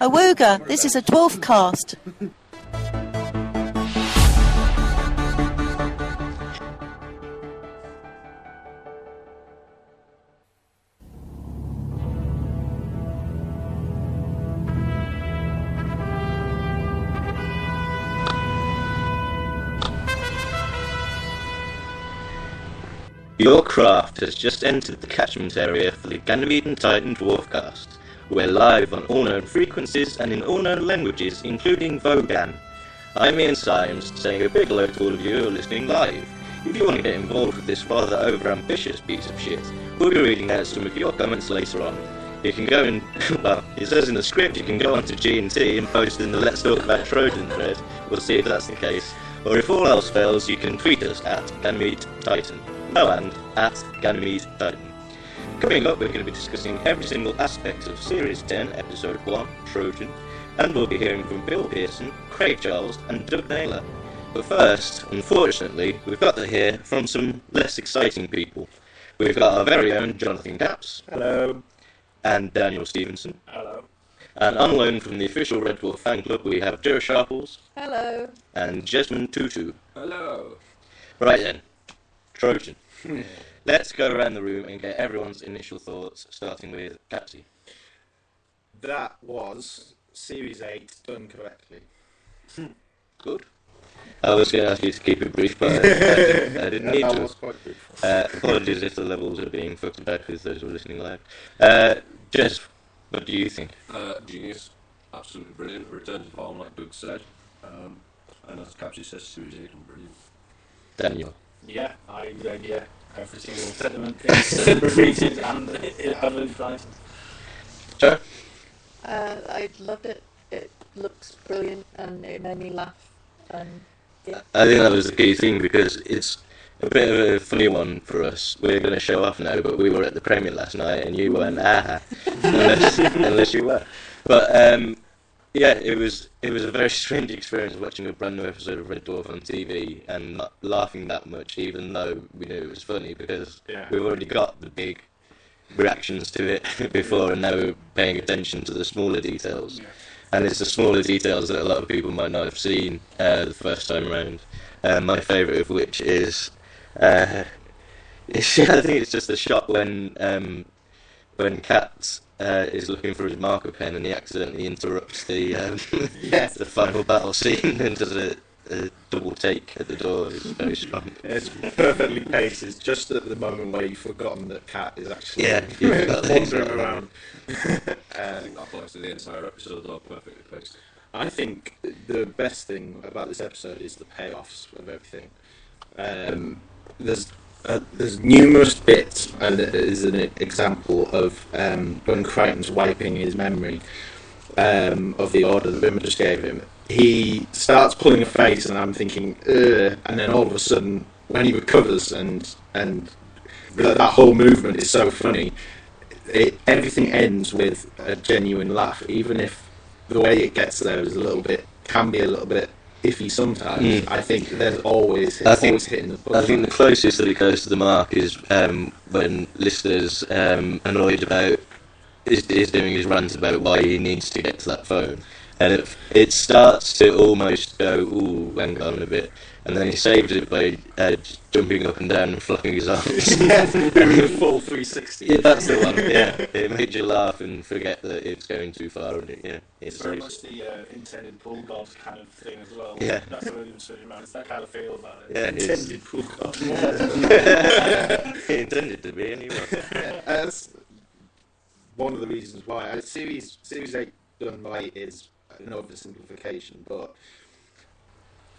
Awoga, this is a dwarf cast. Your craft has just entered the catchment area for the Ganymede and Titan Dwarfcast. We're live on all known frequencies and in all known languages, including Vogan. I'm Ian Symes, saying a big hello to all of you who are listening live. If you want to get involved with this rather over-ambitious piece of shit, we'll be reading out some of your comments later on. You can go and, well, it says in the script you can go onto GNT and post in the Let's Talk About Trojan thread. We'll see if that's the case. Or if all else fails, you can tweet us at Ganymede Titan. Oh, and at Ganymede Titan. Coming up, we're going to be discussing every single aspect of Series 10, Episode 1, Trojan, and we'll be hearing from Bill Pearson, Craig Charles, and Doug Naylor. But first, unfortunately, we've got to hear from some less exciting people. We've got our very own Jonathan Dapps. Hello. And Daniel Stevenson. Hello. And on loan from the official Red Dwarf fan club, we have Joe Sharples. Hello. And Jasmine Tutu. Hello. Right then, Trojan. Let's go around the room and get everyone's initial thoughts, starting with Patsy. That was Series 8 done correctly. Good. I was going to ask you to keep it brief, but I didn't need to. That was quite brief. Apologies if the levels are being fucked about with those who are listening live. Jess, what do you think? Genius. Absolutely brilliant. Return to form, like Doug said. And as Patsy says, Series 8 and brilliant. Daniel. Yeah, I read every single sentiment is repeated and advertised. Sure. I loved it. It looks brilliant and it made me laugh. And yeah. I think that was the key thing because it's a bit of a funny one for us. We're going to show off now, but we were at the premiere last night and you weren't unless you were. But yeah, it was a very strange experience watching a brand new episode of Red Dwarf on TV and not laughing that much, even though we knew it was funny because we've already got the big reactions to it before, and now we're paying attention to the smaller details. Yeah. And it's the smaller details that a lot of people might not have seen the first time around. My favourite of which is, I think it's just the shot when Cat is looking for his marker pen and he accidentally interrupts the the final battle scene and does a double take at the door. It's very strong. It's perfectly paced. It's just at the moment where you've forgotten that Cat is actually wandering around. I think that applies to the entire episode, though, perfectly paced. I think the best thing about this episode is the payoffs of everything. There's numerous bits, and it is an example of when Crichton's wiping his memory of the order that Rimmer just gave him. He starts pulling a face, and I'm thinking, ugh, and then all of a sudden, when he recovers, and that whole movement is so funny, everything ends with a genuine laugh, even if the way it gets there is can be a little bit iffy sometimes. I think there's always hitting the button. I think the closest that it goes to the mark is when Lister's annoyed about is doing his rant about why he needs to get to that phone, and it starts to almost go ooh, hang on a bit, and then he saves it by jumping up and down and flapping his arms. Yeah, full 360. Yeah, that's the one. Yeah, it made you laugh and forget that it's going too far. And it's very much the intended pull guard kind of thing as well. Yeah, that's what it was really about. It's that kind of feel about it. Yeah, intended pull guard. It intended to be anyway. Yeah, that's one of the reasons why Series 8 done right is an oversimplification, but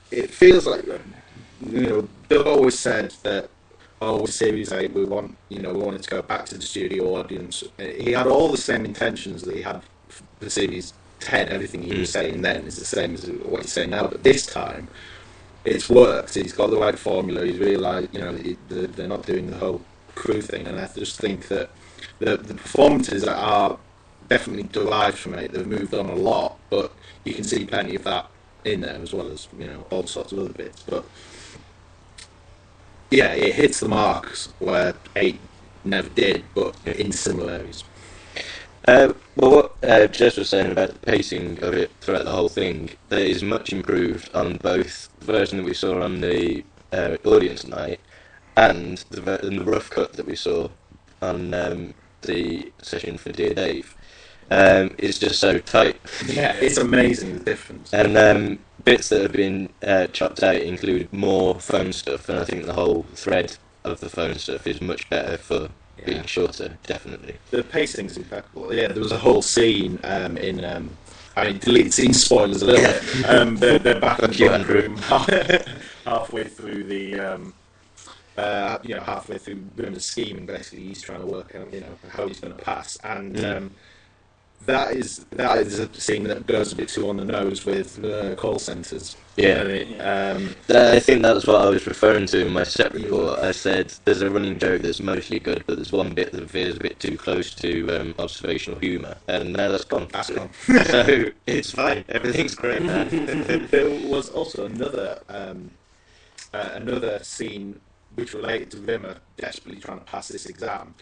it feels like, they've always said that, with Series 8, we wanted to go back to the studio audience. He had all the same intentions that he had for Series 10. Everything he was saying then is the same as what he's saying now, but this time, it's worked. He's got the right formula. He's realised, they're not doing the whole crew thing, and I just think that the performances are definitely derived from it. They've moved on a lot, but you can see plenty of that in there, as well as all sorts of other bits, but yeah, it hits the marks where 8 never did, but in similar areas. Well, what Jess was saying about the pacing of it throughout the whole thing, that is much improved on both the version that we saw on the audience night and the rough cut that we saw on the session for Dear Dave. It's just so tight. Yeah, it's amazing the difference. And bits that have been chopped out include more phone stuff, and I think the whole thread of the phone stuff is much better for being shorter, definitely. The pacing's impeccable. Yeah, there was a whole scene in... I deleted scene spoilers a little bit. They're back in the room halfway through the... halfway through Rimmer's scheming, basically. He's trying to work out, how he's going to pass. And... That is a scene that goes a bit too on the nose with call centres. Yeah. I think that's what I was referring to in my set report. I said there's a running joke that's mostly good, but there's one bit that veers a bit too close to observational humour, and now that's gone. That's gone. So it's fine. Everything's great now. There was also another scene which related to Rimmer desperately trying to pass this exam,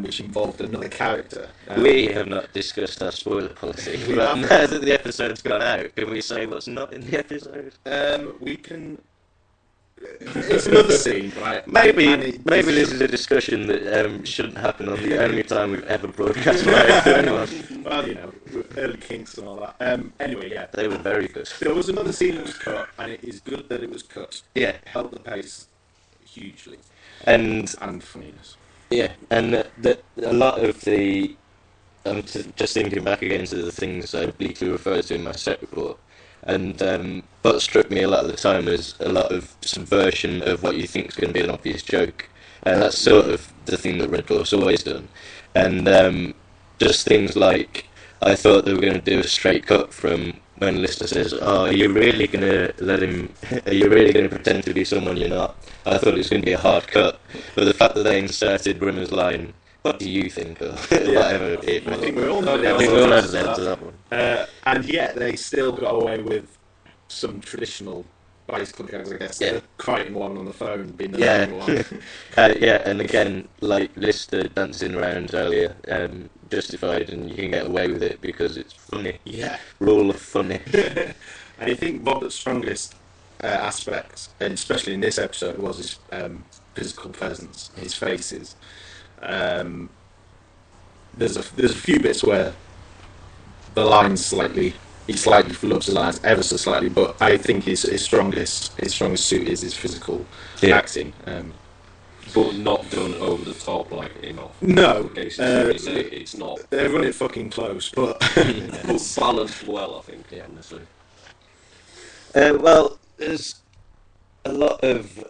which involved another character. We have not discussed our spoiler policy, but now that the episode's gone out, can we say what's not in the episode? We can... It's another scene, right? Maybe this is a discussion that shouldn't happen on the only time we've ever broadcast live to anyone. Well, early kinks and all that. Anyway, yeah. They were very good. There was another scene that was cut, and it is good that it was cut. Yeah. It held the pace hugely, and funniness. Yeah, and a lot of the... I'm just thinking back again to the things I bleakly referred to in my set report, and what struck me a lot of the time was a lot of subversion of what you think is going to be an obvious joke, and that's sort of the thing that Red Dwarf's always done. And just things like, I thought they were going to do a straight cut from when Lister says, "Oh, are you really going to pretend to be someone you're not?" I thought it was going to be a hard cut, but the fact that they inserted Rimmer's line, "What do you think of?" whatever it was. I think we all know the answer to that one. And yet they still got away with some traditional bicycle gags, I guess. The Crichton one on the phone being the main one. And again, like Lister dancing around earlier, justified, and you can get away with it because it's funny. Yeah. Rule of funny. I think Robert's strongest aspects, and especially in this episode, was his physical presence, his faces. There's a few bits where the lines he slightly flubs the lines ever so slightly, but I think his strongest suit is his physical acting. But not done over the top, enough. No. It's not. They run it fucking close, but... It's balanced well, I think, honestly. Well, there's a lot of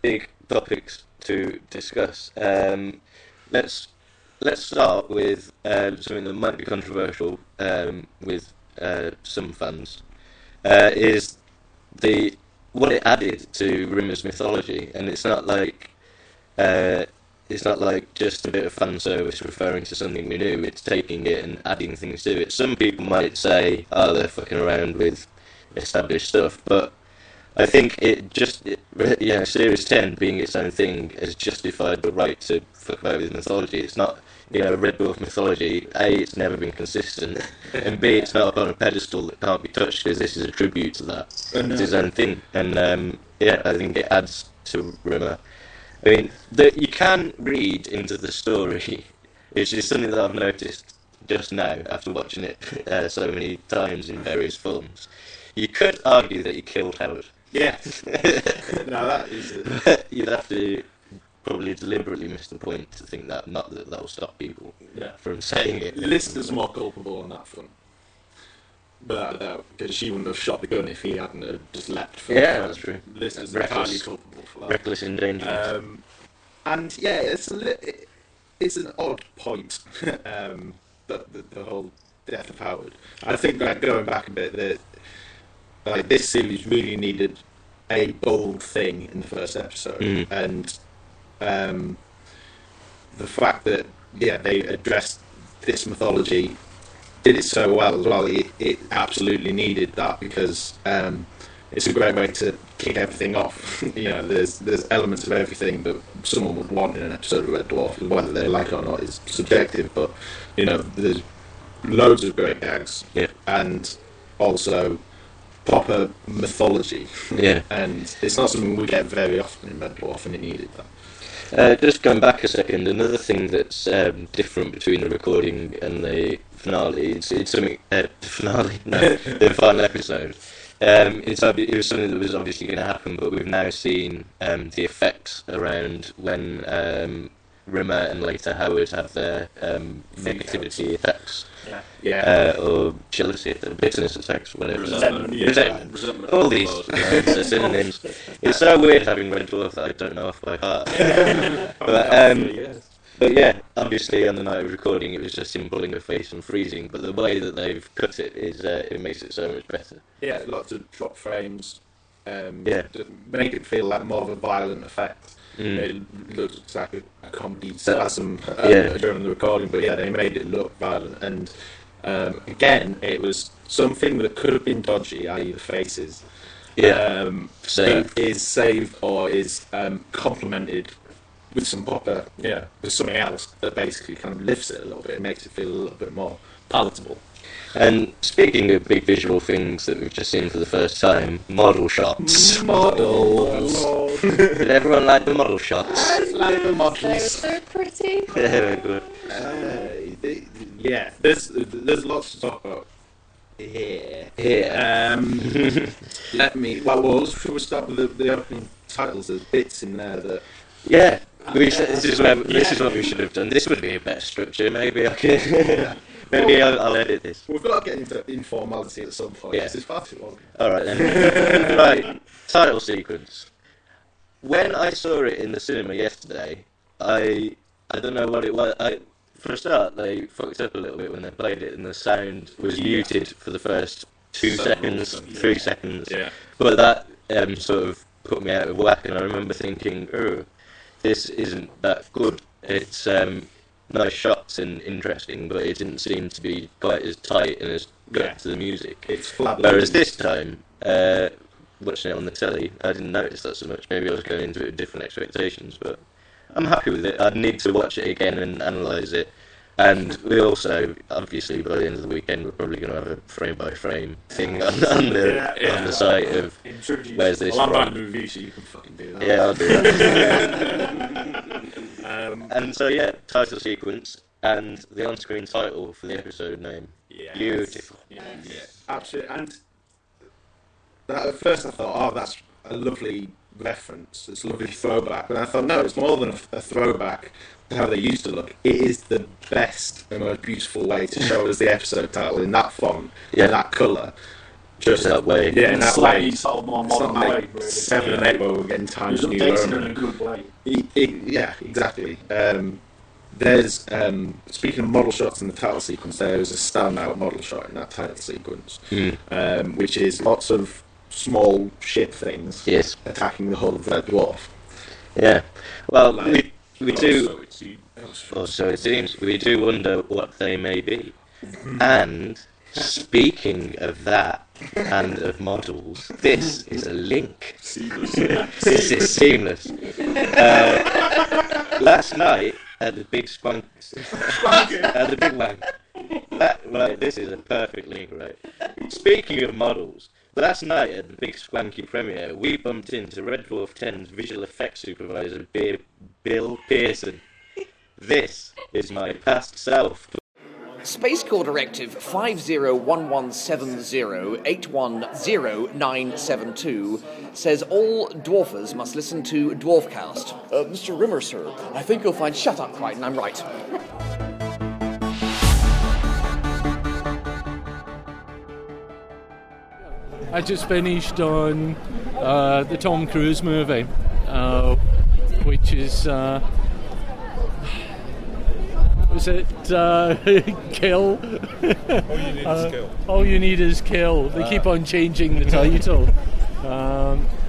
big topics to discuss. Let's start with something that might be controversial with some fans, is the... what it added to Rimmer's mythology, and it's not like just a bit of fan service referring to something we knew. It's taking it and adding things to it. Some people might say, "Oh, they're fucking around with established stuff," but I think Series 10 being its own thing has justified the right to fuck about with mythology. It's not, Red Dwarf mythology. A, it's never been consistent, and B, it's not on a pedestal that can't be touched, because this is a tribute to that. Oh, no. It's its own thing, and I think it adds to Rimmer. I mean, you can read into the story, which is something that I've noticed just now after watching it so many times in various films. You could argue that he killed Howard. Yeah. No, that is it. You'd have to probably deliberately miss the point to think that, not that that'll stop people from saying it. Lister's more culpable on that front. But because she wouldn't have shot the gun if he hadn't just leapt for it. Yeah, that's true. Lister's entirely culpable for that. Reckless endangerment. And yeah, it's an odd point, the whole death of Howard. I think, going back a bit, that this series really needed a bold thing in the first episode, and the fact that they addressed this mythology, did it so well as well. It absolutely needed that, because it's a great way to kick everything off. You know, there's elements of everything that someone would want in an episode of Red Dwarf, whether they like it or not is subjective, but, you know, there's loads of great gags. Yeah. And also proper mythology. Yeah. And it's not something we get very often in Red Dwarf, and it needed that. Just going back a second, another thing that's different between the recording and the finale, it's something, the final episode, it was something that was obviously going to happen, but we've now seen the effects around when Rimmer and later Howard have their negativity effects. Yeah. Yeah. Or jealousy, bitterness attacks, whatever. Resentment. Yeah. Resentment. All these synonyms. It's so weird having Red Dwarf that I don't know off by heart. But yeah, obviously on the night of recording it was just him pulling her face and freezing, but the way that they've cut it is it makes it so much better. Yeah, lots of drop frames. To make it feel like more of a violent effect. It looks like a comedy spasm during the recording, but yeah, they made it look violent. And again, it was something that could have been dodgy, i.e. the faces, is saved or is complemented with some proper, with something else that basically kind of lifts it a little bit and makes it feel a little bit more palatable. And speaking of big visual things that we've just seen for the first time, model shots. Models. Did everyone like the model shots? I like the models. They're so pretty. They're good. There's lots to talk about here. Should we start with the opening titles? There's bits in there that... Yeah. This is what we should have done. This would be a better structure. Maybe I could... I'll edit this. We've got to get into informality at some point. This is far too long. All right, then. Right, title sequence. When I saw it in the cinema yesterday, I don't know what it was. For a start, they fucked up a little bit when they played it, and the sound was muted for the first 2 seconds, 3 seconds. Yeah. But that sort of put me out of whack, and I remember thinking, this isn't that good. It's... nice shots and interesting, but it didn't seem to be quite as tight and as good to the music. It's flat. Whereas this time, watching it on the telly, I didn't notice that so much. Maybe I was going into it with different expectations, but I'm happy with it. I'd need to watch it again and analyse it. And we also, obviously, by the end of the weekend, we're probably going to have a frame-by-frame thing on the site of where's this from. I'll write a movie so you can fucking do that. Yeah, I'll do that. And so, title sequence and the on-screen title for the episode name. Yeah, beautiful. Yeah, absolutely. And that, at first I thought, that's a lovely reference. It's a lovely throwback. And I thought, no, it's more than a throwback to how they used to look. It is the best and most beautiful way to show us the episode title in that font, in that colour. Just that way. Yeah, in that slightly sort of more modern way. 7 and 8 where we're getting Times New Roman. In a good way. Yeah, exactly. Speaking of model shots in the title sequence, there is a standout model shot in that title sequence, which is lots of small ship things attacking the hull of Red Dwarf. Yeah. Well, we do... So it seems we do wonder what they may be. And... Speaking of that and of models, this is a link. This is seamless. Last night at the big spunk, at the big wank. This is a perfect link, right? Speaking of models, last night at the big swanky premiere, we bumped into Red Dwarf 10's visual effects supervisor, Bill Pearson. This is my past self. Space Corps Directive 501170810972 says all dwarfers must listen to Dwarfcast. Mr. Rimmer, sir, I think you'll find... Shut up, Crichton, I'm right. I just finished on the Tom Cruise movie, which is... Was it Kill? All You Need Is Kill. All You Need Is Kill. They keep on changing the title.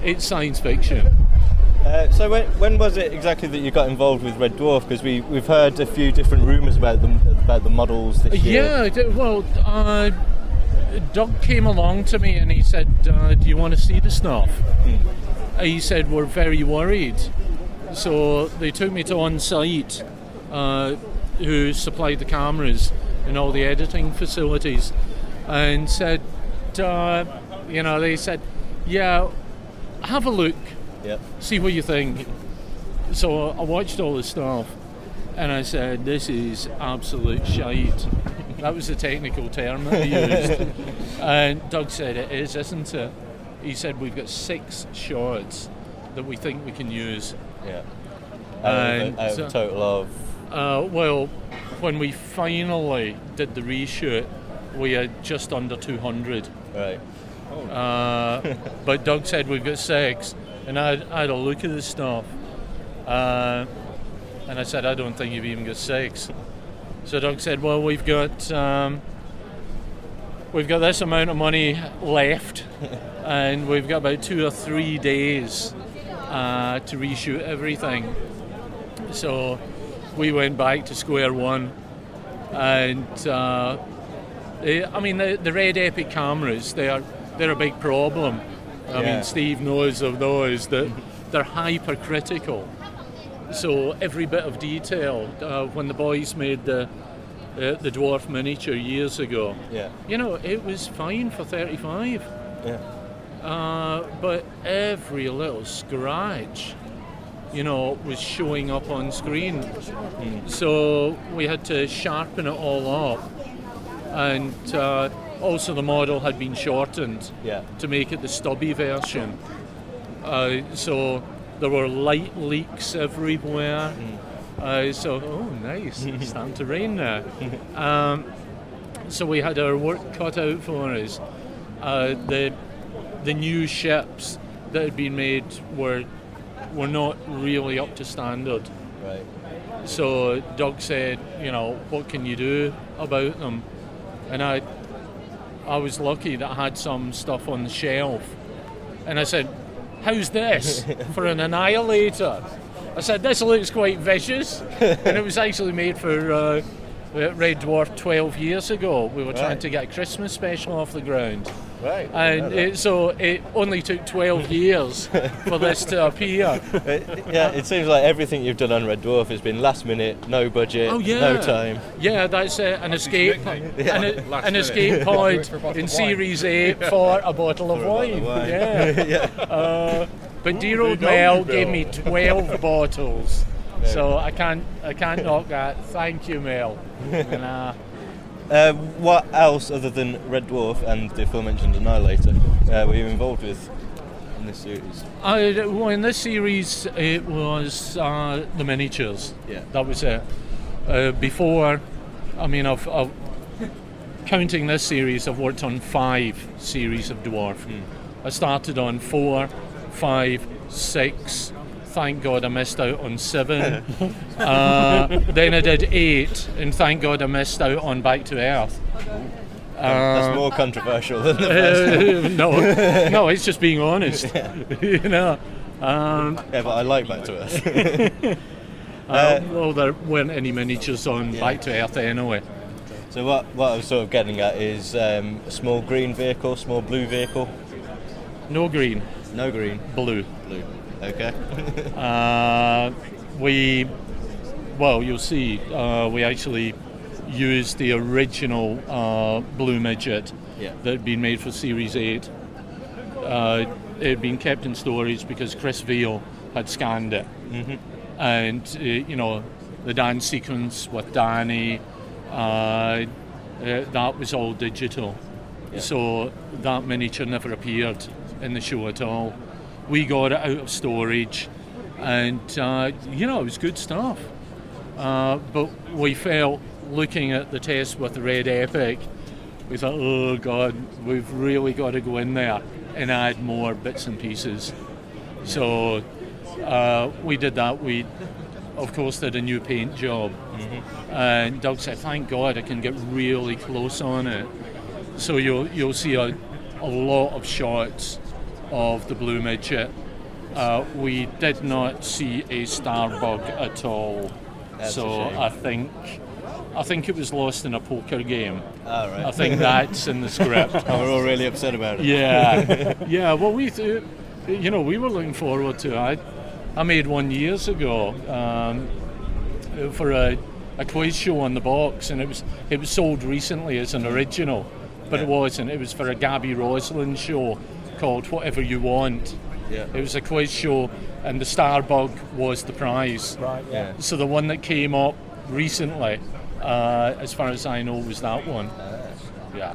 It's science fiction. So when was it exactly that you got involved with Red Dwarf? Because we've heard a few different rumours about the models this year. Yeah, well, Doug came along to me and he said, do you want to see the snuff? He said, we're very worried. So they took me to on-site, who supplied the cameras and all the editing facilities, and said, they said, yeah, have a look, yep, see what you think. So I watched all the stuff and I said, this is absolute shite. That was the technical term that he used. And Doug said, it is, isn't it? He said, we've got 6 shots that we think we can use. Yeah. And out of a total of? Well, when we finally did the reshoot, we had just under 200. Right. Oh. But Doug said, we've got 6. And I had a look at this stuff. And I said, I don't think you've even got 6. So Doug said, well, we've got this amount of money left, and we've got about 2 or 3 days to reshoot everything. So we went back to square one, and the Red Epic cameras, they're a big problem. I mean, Steve knows of those, that they're hypercritical. So every bit of detail, when the boys made the dwarf miniature years ago, it was fine for 35. Yeah. But every little scratch, was showing up on screen. Mm. So we had to sharpen it all up, and also the model had been shortened to make it the stubby version. So there were light leaks everywhere. Mm. Oh, nice. It's starting to rain now. So we had our work cut out for us. The new ships that had been made were not really up to standard. Right. So Doug said, what can you do about them? And I was lucky that I had some stuff on the shelf. And I said, how's this for an Annihilator? I said, this looks quite vicious. And it was actually made for Red Dwarf 12 years ago. We were trying to get a Christmas special off the ground. Right. And so it only took 12 years for this to appear. It seems like everything you've done on Red Dwarf has been last minute, no budget, no time. Yeah, that's it. An escape pod in Series 8 for a bottle of wine. Yeah. But dear old Mel gave me 12 bottles. So I can't knock that. Thank you, Mel. And, what else, other than Red Dwarf and the aforementioned Annihilator, were you involved with in this series? In this series, it was the miniatures. Yeah, that was it. Before, I've counting this series, I've worked on 5 series of Dwarf. Mm. I started on 4, 5, 6. Thank God I missed out on 7. Then I did 8, and thank God I missed out on Back to Earth. That's more controversial than the first one. No, it's just being honest. But I like Back to Earth. Well, there weren't any miniatures on Back to Earth anyway. So what I was sort of getting at is a small green vehicle, small blue vehicle. No green. No green. Blue. Okay. You'll see, we actually used the original Blue Midget that had been made for Series 8. It had been kept in storage because Chris Veal had scanned it. Mm-hmm. And, the dance sequence with Danny, that was all digital. Yeah. So that miniature never appeared in the show at all. We got it out of storage, and it was good stuff. But we felt, looking at the test with the Red Epic, we thought, oh God, we've really got to go in there and add more bits and pieces. So we did that. We, of course, did a new paint job. Mm-hmm. And Doug said, thank God I can get really close on it. So you'll see a lot of shots of the Blue Midget. We did not see a Starbug at all. That's so a shame. I think I think it was lost in a poker game. Oh, right. I think that's in the script. And we're all really upset about it. Yeah. Yeah, well, we were looking forward to it. I made one years ago for a quiz show on the box, and it was sold recently as an original, but it wasn't. It was for a Gabby Roslin show called Whatever You Want. Yeah. It was a quiz show, and the Starbug was the prize. Right. Yeah. So the one that came up recently, as far as I know, was that one. Yeah.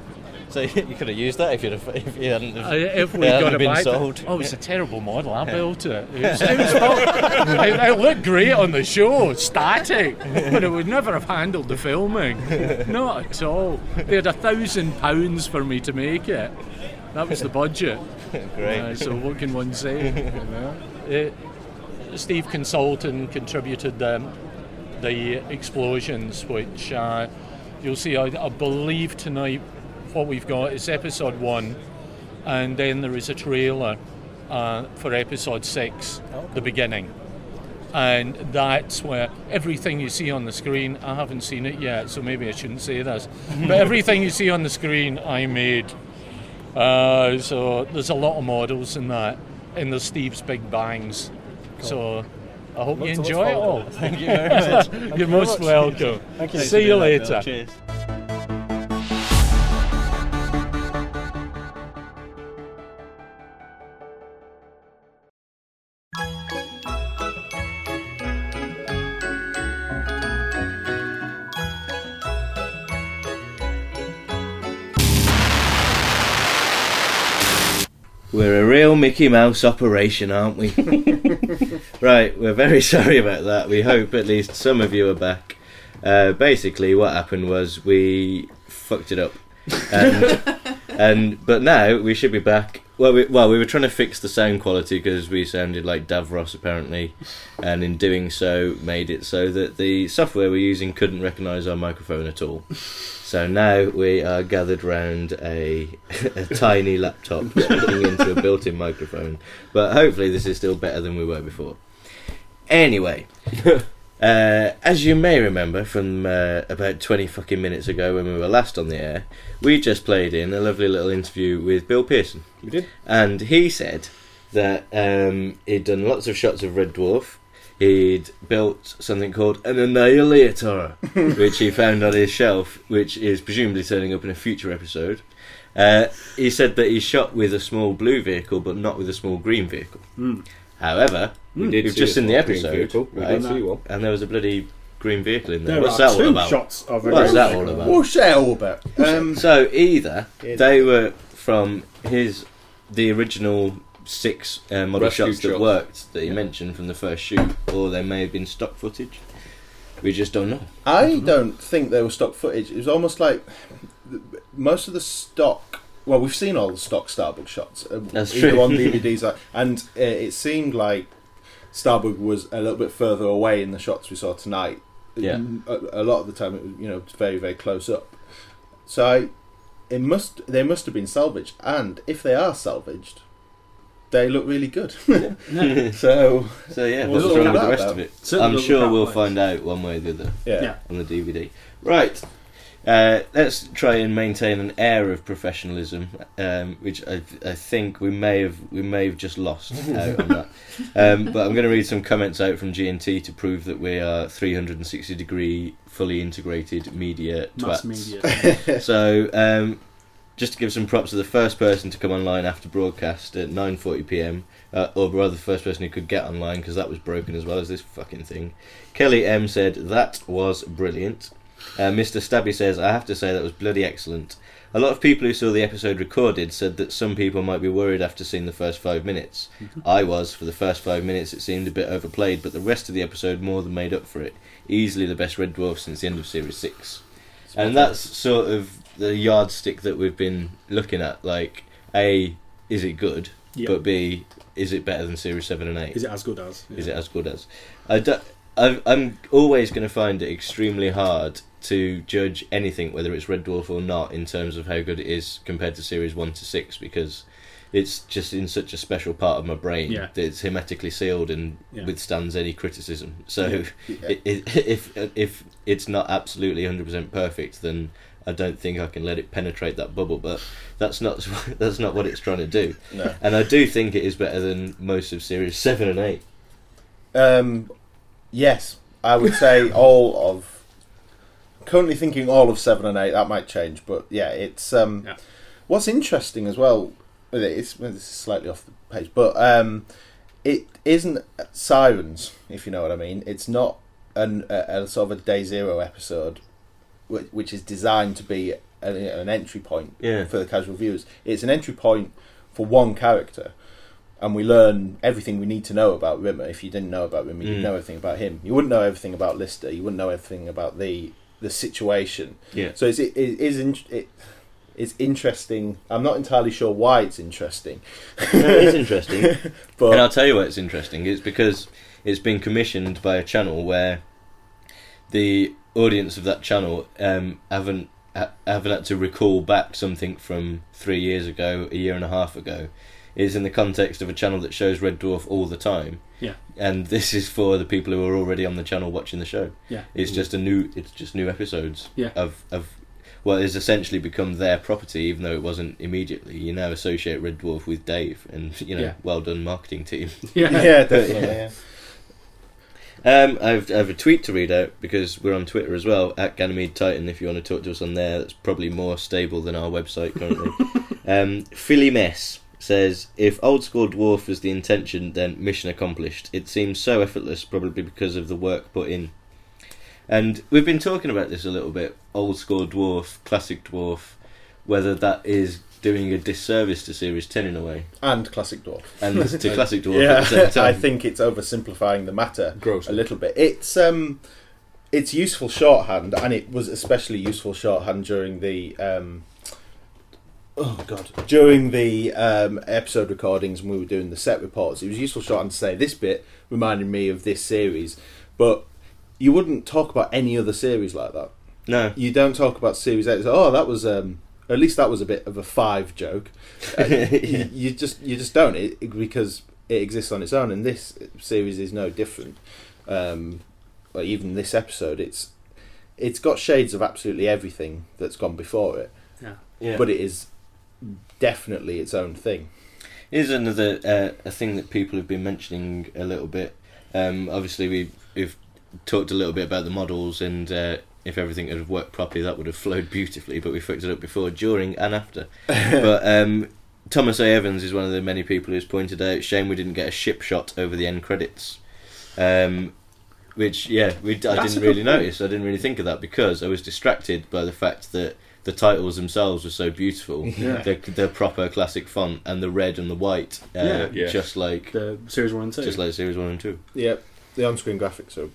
So you could have used that if it hadn't been sold. Oh, it's a terrible model. I built it. It looked great on the show, static, but it would never have handled the filming. Not at all. They had £1,000 for me to make it. That was the budget. Great. So what can one say? Steve Consultant contributed the explosions, which you'll see. I believe tonight what we've got is episode 1, and then there is a trailer for episode 6, the beginning, and that's where everything you see on the screen. I haven't seen it yet, so maybe I shouldn't say this, but everything you see on the screen I made. So there's a lot of models in that, in the Steve's Big Bangs. Cool. So I hope you enjoy it all. Thank you very much. You're most welcome. Thank you. See you later. Cheers. We're a real Mickey Mouse operation, aren't we? Right, we're very sorry about that. We hope at least some of you are back. Basically, what happened was we fucked it up. But now we should be back. Well, we were trying to fix the sound quality because we sounded like Davros, apparently, and in doing so made it so that the software we're using couldn't recognise our microphone at all. So now we are gathered round a tiny laptop speaking into a built-in microphone. But hopefully this is still better than we were before. Anyway, as you may remember from about 20 fucking minutes ago when we were last on the air, we just played in a lovely little interview with Bill Pearson. We did. And he said that he'd done lots of shots of Red Dwarf. He'd built something called an Annihilator, which he found on his shelf, which is presumably turning up in a future episode. He said that he shot with a small blue vehicle, but not with a small green vehicle. Mm. However, we've just seen the episode, right? And there was a bloody green vehicle in there. What's that all about? What's that all about? What's that all about? So either they were from the original 6 model shots that worked that he mentioned from the first shoot, or they may have been stock footage. We just don't know. I don't think they were stock footage. It was almost like most of the stock. Well, we've seen all the stock Starbug shots. That's true. On DVDs, and it seemed like Starbug was a little bit further away in the shots we saw tonight. Yeah. A lot of the time, it was, very, very close up. So they must have been salvaged, and if they are salvaged, they look really good. Yeah. So yeah, what's wrong with the rest of it? I'm sure we'll find out one way or the other on the DVD. Right, let's try and maintain an air of professionalism, which I think we may have just lost out on that. But I'm going to read some comments out from GNT to prove that we are 360-degree fully integrated media twats. Mass media. So. Just to give some props to the first person to come online after broadcast at 9:40pm, or rather the first person who could get online, because that was broken as well as this fucking thing. Kelly M said, that was brilliant. Mr. Stabby says, I have to say that was bloody excellent. A lot of people who saw the episode recorded said that some people might be worried after seeing the first 5 minutes. I was. For the first 5 minutes it seemed a bit overplayed, but the rest of the episode more than made up for it. Easily the best Red Dwarf since the end of Series 6. And that's sort of the yardstick that we've been looking at, like, A, is it good? Yep. But B, is it better than Series 7 and 8? Is it as good as? Yeah. Is it as good as? I'm always going to find it extremely hard to judge anything, whether it's Red Dwarf or not, in terms of how good it is compared to Series 1 to 6, because it's just in such a special part of my brain that it's hermetically sealed and withstands any criticism. So if it's not absolutely 100% perfect, then I don't think I can let it penetrate that bubble, but that's not what it's trying to do. No. And I do think it is better than most of Series 7 and 8. Yes, I would say all of... Currently thinking all of 7 and 8, that might change, but yeah, it's... What's interesting as well with it, this is slightly off the page, but it isn't Sirens, if you know what I mean. It's not a sort of a Day Zero episode, which is designed to be an entry point for the casual viewers. It's an entry point for one character, and we learn everything we need to know about Rimmer. If you didn't know about Rimmer, you'd know everything about him. You wouldn't know everything about Lister. You wouldn't know everything about the situation. Yeah. So it's interesting. I'm not entirely sure why it's interesting. No, it is interesting. And I'll tell you why it's interesting. It's because it's been commissioned by a channel where the audience of that channel haven't had to recall back something from 3 years ago, a year and a half ago. It's in the context of a channel that shows Red Dwarf all the time. Yeah. And this is for the people who are already on the channel watching the show. Yeah. It's just new episodes of what has essentially become their property, even though it wasn't immediately. You now associate Red Dwarf with Dave and well done, marketing team. Yeah. Yeah, definitely. Yeah. I have a tweet to read out because we're on Twitter as well, @GanymedeTitan, if you want to talk to us on there. That's probably more stable than our website currently. Philly Mess says, if old school Dwarf was the intention, then mission accomplished. It seems so effortless, probably because of the work put in. And we've been talking about this a little bit, old school Dwarf, classic Dwarf, whether that is doing a disservice to Series 10 in a way. And Classic Dwarf. And to Classic Dwarf at the same time. I think it's oversimplifying the matter a little bit. It's useful shorthand, and it was especially useful shorthand during the... During the episode recordings when we were doing the set reports, it was useful shorthand to say, this bit reminded me of this series, but you wouldn't talk about any other series like that. No. You don't talk about Series 8. Oh, that was... at least that was a bit of a 5 joke. You just don't, because it exists on its own, and this series is no different. Like even this episode, it's got shades of absolutely everything that's gone before it. Yeah. Yeah. But it is definitely its own thing. Here's another a thing that people have been mentioning a little bit. Obviously, we've talked a little bit about the models and. If everything had worked properly, that would have flowed beautifully, but we fucked it up before, during and after. But Thomas A. Evans is one of the many people who's pointed out, shame we didn't get a ship shot over the end credits. That's didn't really notice. I didn't really think of that because I was distracted by the fact that the titles themselves were so beautiful. Yeah. They're proper classic font, and the red and the white, just like... The Series 1 and 2. Just like Series 1 and 2. Yep, the on-screen graphics are...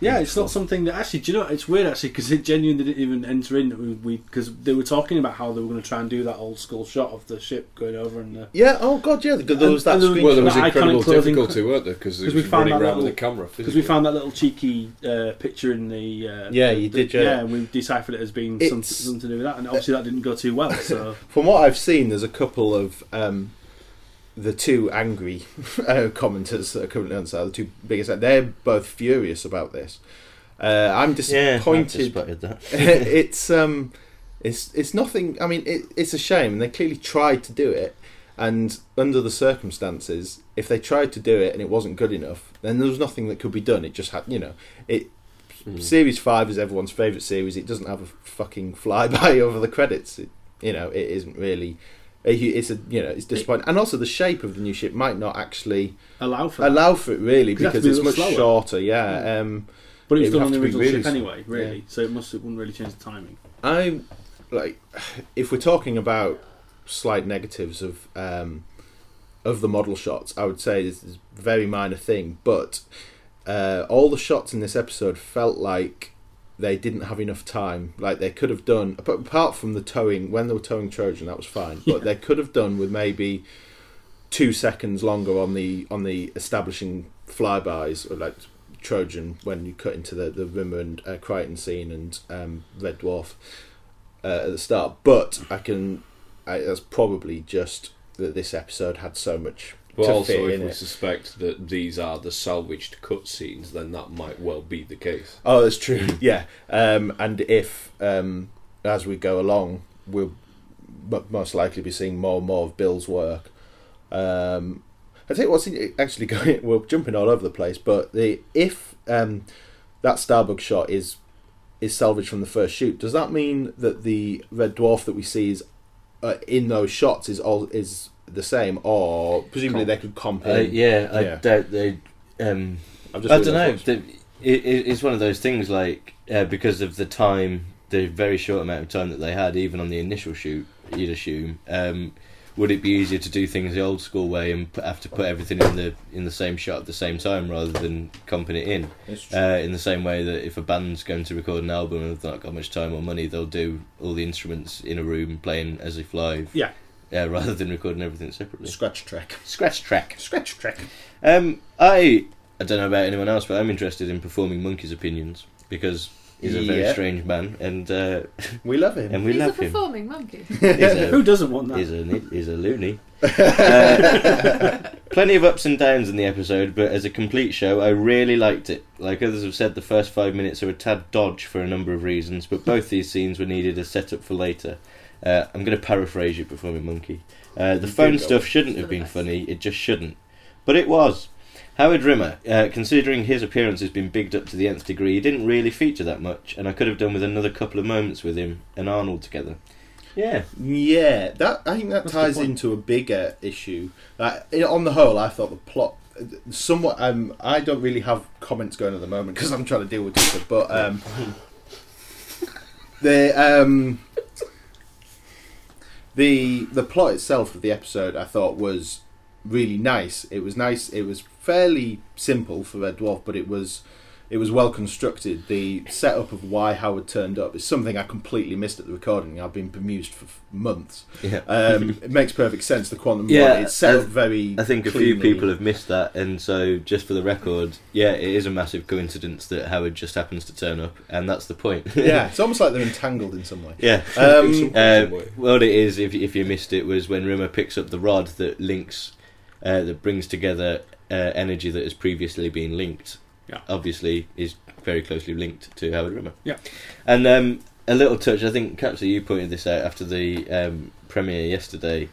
Yeah, it's not something that actually. Do you know? It's weird actually because it genuinely didn't even enter in. Because they were talking about how they were going to try and do that old school shot of the ship going over and. There was that. There was incredible difficulty, weren't there? Because we found that little, the camera. Because we found that little cheeky picture in the. And we deciphered it as being something to do with that, and obviously that didn't go too well. So from what I've seen, there's a couple of. The two angry commenters that are currently on sale, the two biggest, they're both furious about this. I'm disappointed. Yeah, I've that. It's nothing. I mean, it's a shame. They clearly tried to do it, and under the circumstances, if they tried to do it and it wasn't good enough, then there was nothing that could be done. It just had, Series 5 is everyone's favourite series. It doesn't have a fucking flyby over the credits. It isn't really. It's disappointing, and also the shape of the new ship might not actually allow for it really because it's much shorter. Yeah, but it was done on the original ship anyway, really, so it wouldn't really change the timing. If we're talking about slight negatives of the model shots, I would say this is a very minor thing, but all the shots in this episode felt like. They didn't have enough time. Like they could have done, apart from the towing, when they were towing Trojan, that was fine. But they could have done with maybe 2 seconds longer on the establishing flybys, or like Trojan when you cut into the Rimmer and Crichton scene and Red Dwarf at the start, but that's probably just that this episode had so much. But also, if we suspect that these are the salvaged cutscenes, then that might well be the case. Oh, that's true. Yeah, and if as we go along, we'll most likely be seeing more and more of Bill's work. I think what's actually going. We're jumping all over the place, but if that Starbug shot is salvaged from the first shoot, does that mean that the Red Dwarf that we see is in those shots is the same, or presumably they could compare? I doubt they. I don't know. It's one of those things, like because of the time, the very short amount of time that they had, even on the initial shoot, you'd assume. Would it be easier to do things the old school way and have to put everything in the same shot at the same time rather than comping it in? In the same way that if a band's going to record an album and they've not got much time or money, they'll do all the instruments in a room playing as if live. Yeah. Rather than recording everything separately. Scratch track. I don't know about anyone else, but I'm interested in performing Monkey's opinions because he's a very strange man, and we love him. And he's a performing monkey. Who doesn't want that? He's a loony. Plenty of ups and downs in the episode, but as a complete show, I really liked it. Like others have said, the first 5 minutes are a tad dodge for a number of reasons, but both these scenes were needed as setup for later. I'm going to paraphrase you, performing monkey. The phone stuff shouldn't have been funny, it just shouldn't. But it was. Howard Rimmer, considering his appearance has been bigged up to the nth degree, he didn't really feature that much, and I could have done with another couple of moments with him and Arnold together. Yeah. I think that ties into a bigger issue. On the whole, I thought the plot somewhat. I don't really have comments going at the moment because I'm trying to deal with Twitter, but the plot itself of the episode, I thought, was really nice. It was nice. It was fairly simple for Red Dwarf, but it was well constructed. The setup of why Howard turned up is something I completely missed at the recording. I've been bemused for months. Yeah. It makes perfect sense, the quantum body. It's set up very I think cleanly. A few people have missed that, and so just for the record, it is a massive coincidence that Howard just happens to turn up, and that's the point. Yeah, it's almost like they're entangled in some way. Yeah. Well, it is, if you missed it, was when Rimmer picks up the rod that links... that brings together energy that has previously been linked. Yeah. Obviously is very closely linked to Howard Rimmer. Yeah. And a little touch, I think, Capsule, you pointed this out after the premiere yesterday,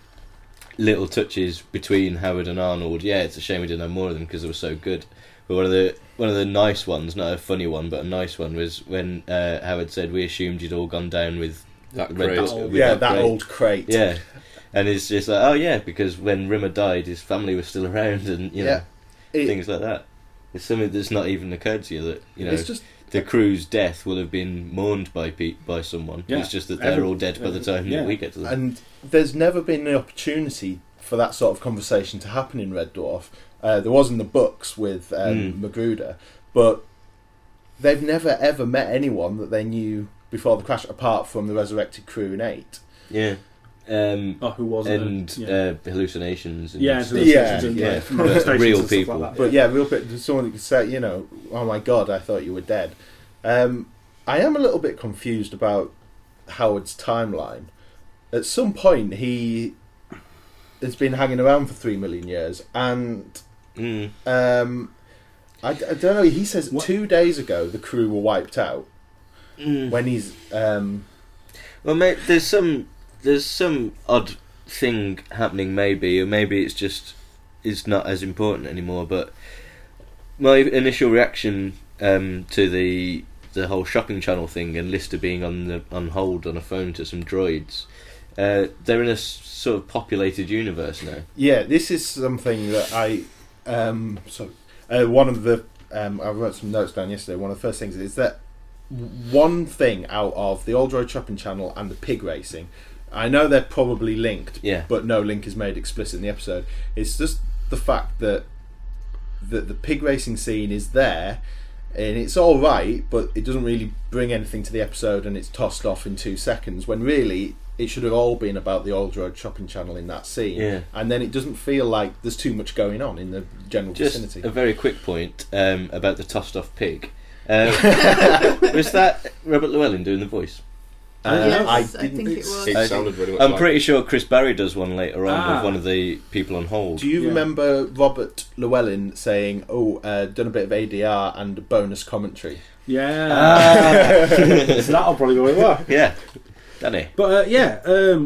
little touches between Howard and Arnold. Yeah, it's a shame we didn't have more of them because they were so good. But one of the nice ones, not a funny one, but a nice one, was when Howard said, we assumed you'd all gone down with... That old crate. Yeah. And it's just like, oh yeah, because when Rimmer died, his family was still around, and you know, things like that. It's something that's not even occurred to you that it's just, the crew's death will have been mourned by someone. Yeah. It's just that they're all dead by the time that we get to them. And there's never been an opportunity for that sort of conversation to happen in Red Dwarf. There was in the books with Magruder, but they've never ever met anyone that they knew before the crash, apart from the resurrected crew in 8. Yeah. Who wasn't? And hallucinations. Real people. Like that. But real people. Someone could say, oh my God, I thought you were dead. I am a little bit confused about Howard's timeline. At some point, he has been hanging around for 3 million years, and I don't know. He says 2 days ago the crew were wiped out. When he's mate, there's some odd thing happening, maybe it's just it's not as important anymore. But my initial reaction to the whole shopping channel thing and Lister being on hold on a phone to some droids, they're in a sort of populated universe now. Yeah, this is something that I one of the I wrote some notes down yesterday. One of the first things is that one thing out of the Old Road Shopping Channel and the pig racing, I know they're probably linked, but no link is made explicit in the episode. It's just the fact that the pig racing scene is there, and it's all right, but it doesn't really bring anything to the episode, and it's tossed off in 2 seconds, when really it should have all been about the Old Road shopping channel in that scene. Yeah. And then it doesn't feel like there's too much going on in the general vicinity. A very quick point about the tossed-off pig. Was that Robert Llewellyn doing the voice? Yes, I think it was. It sounded really much. I'm pretty sure Chris Barry does one later on with one of the people on hold. Do you remember Robert Llewellyn saying, done a bit of ADR and a bonus commentary? Yeah. So that'll probably go well. Yeah. Danny. But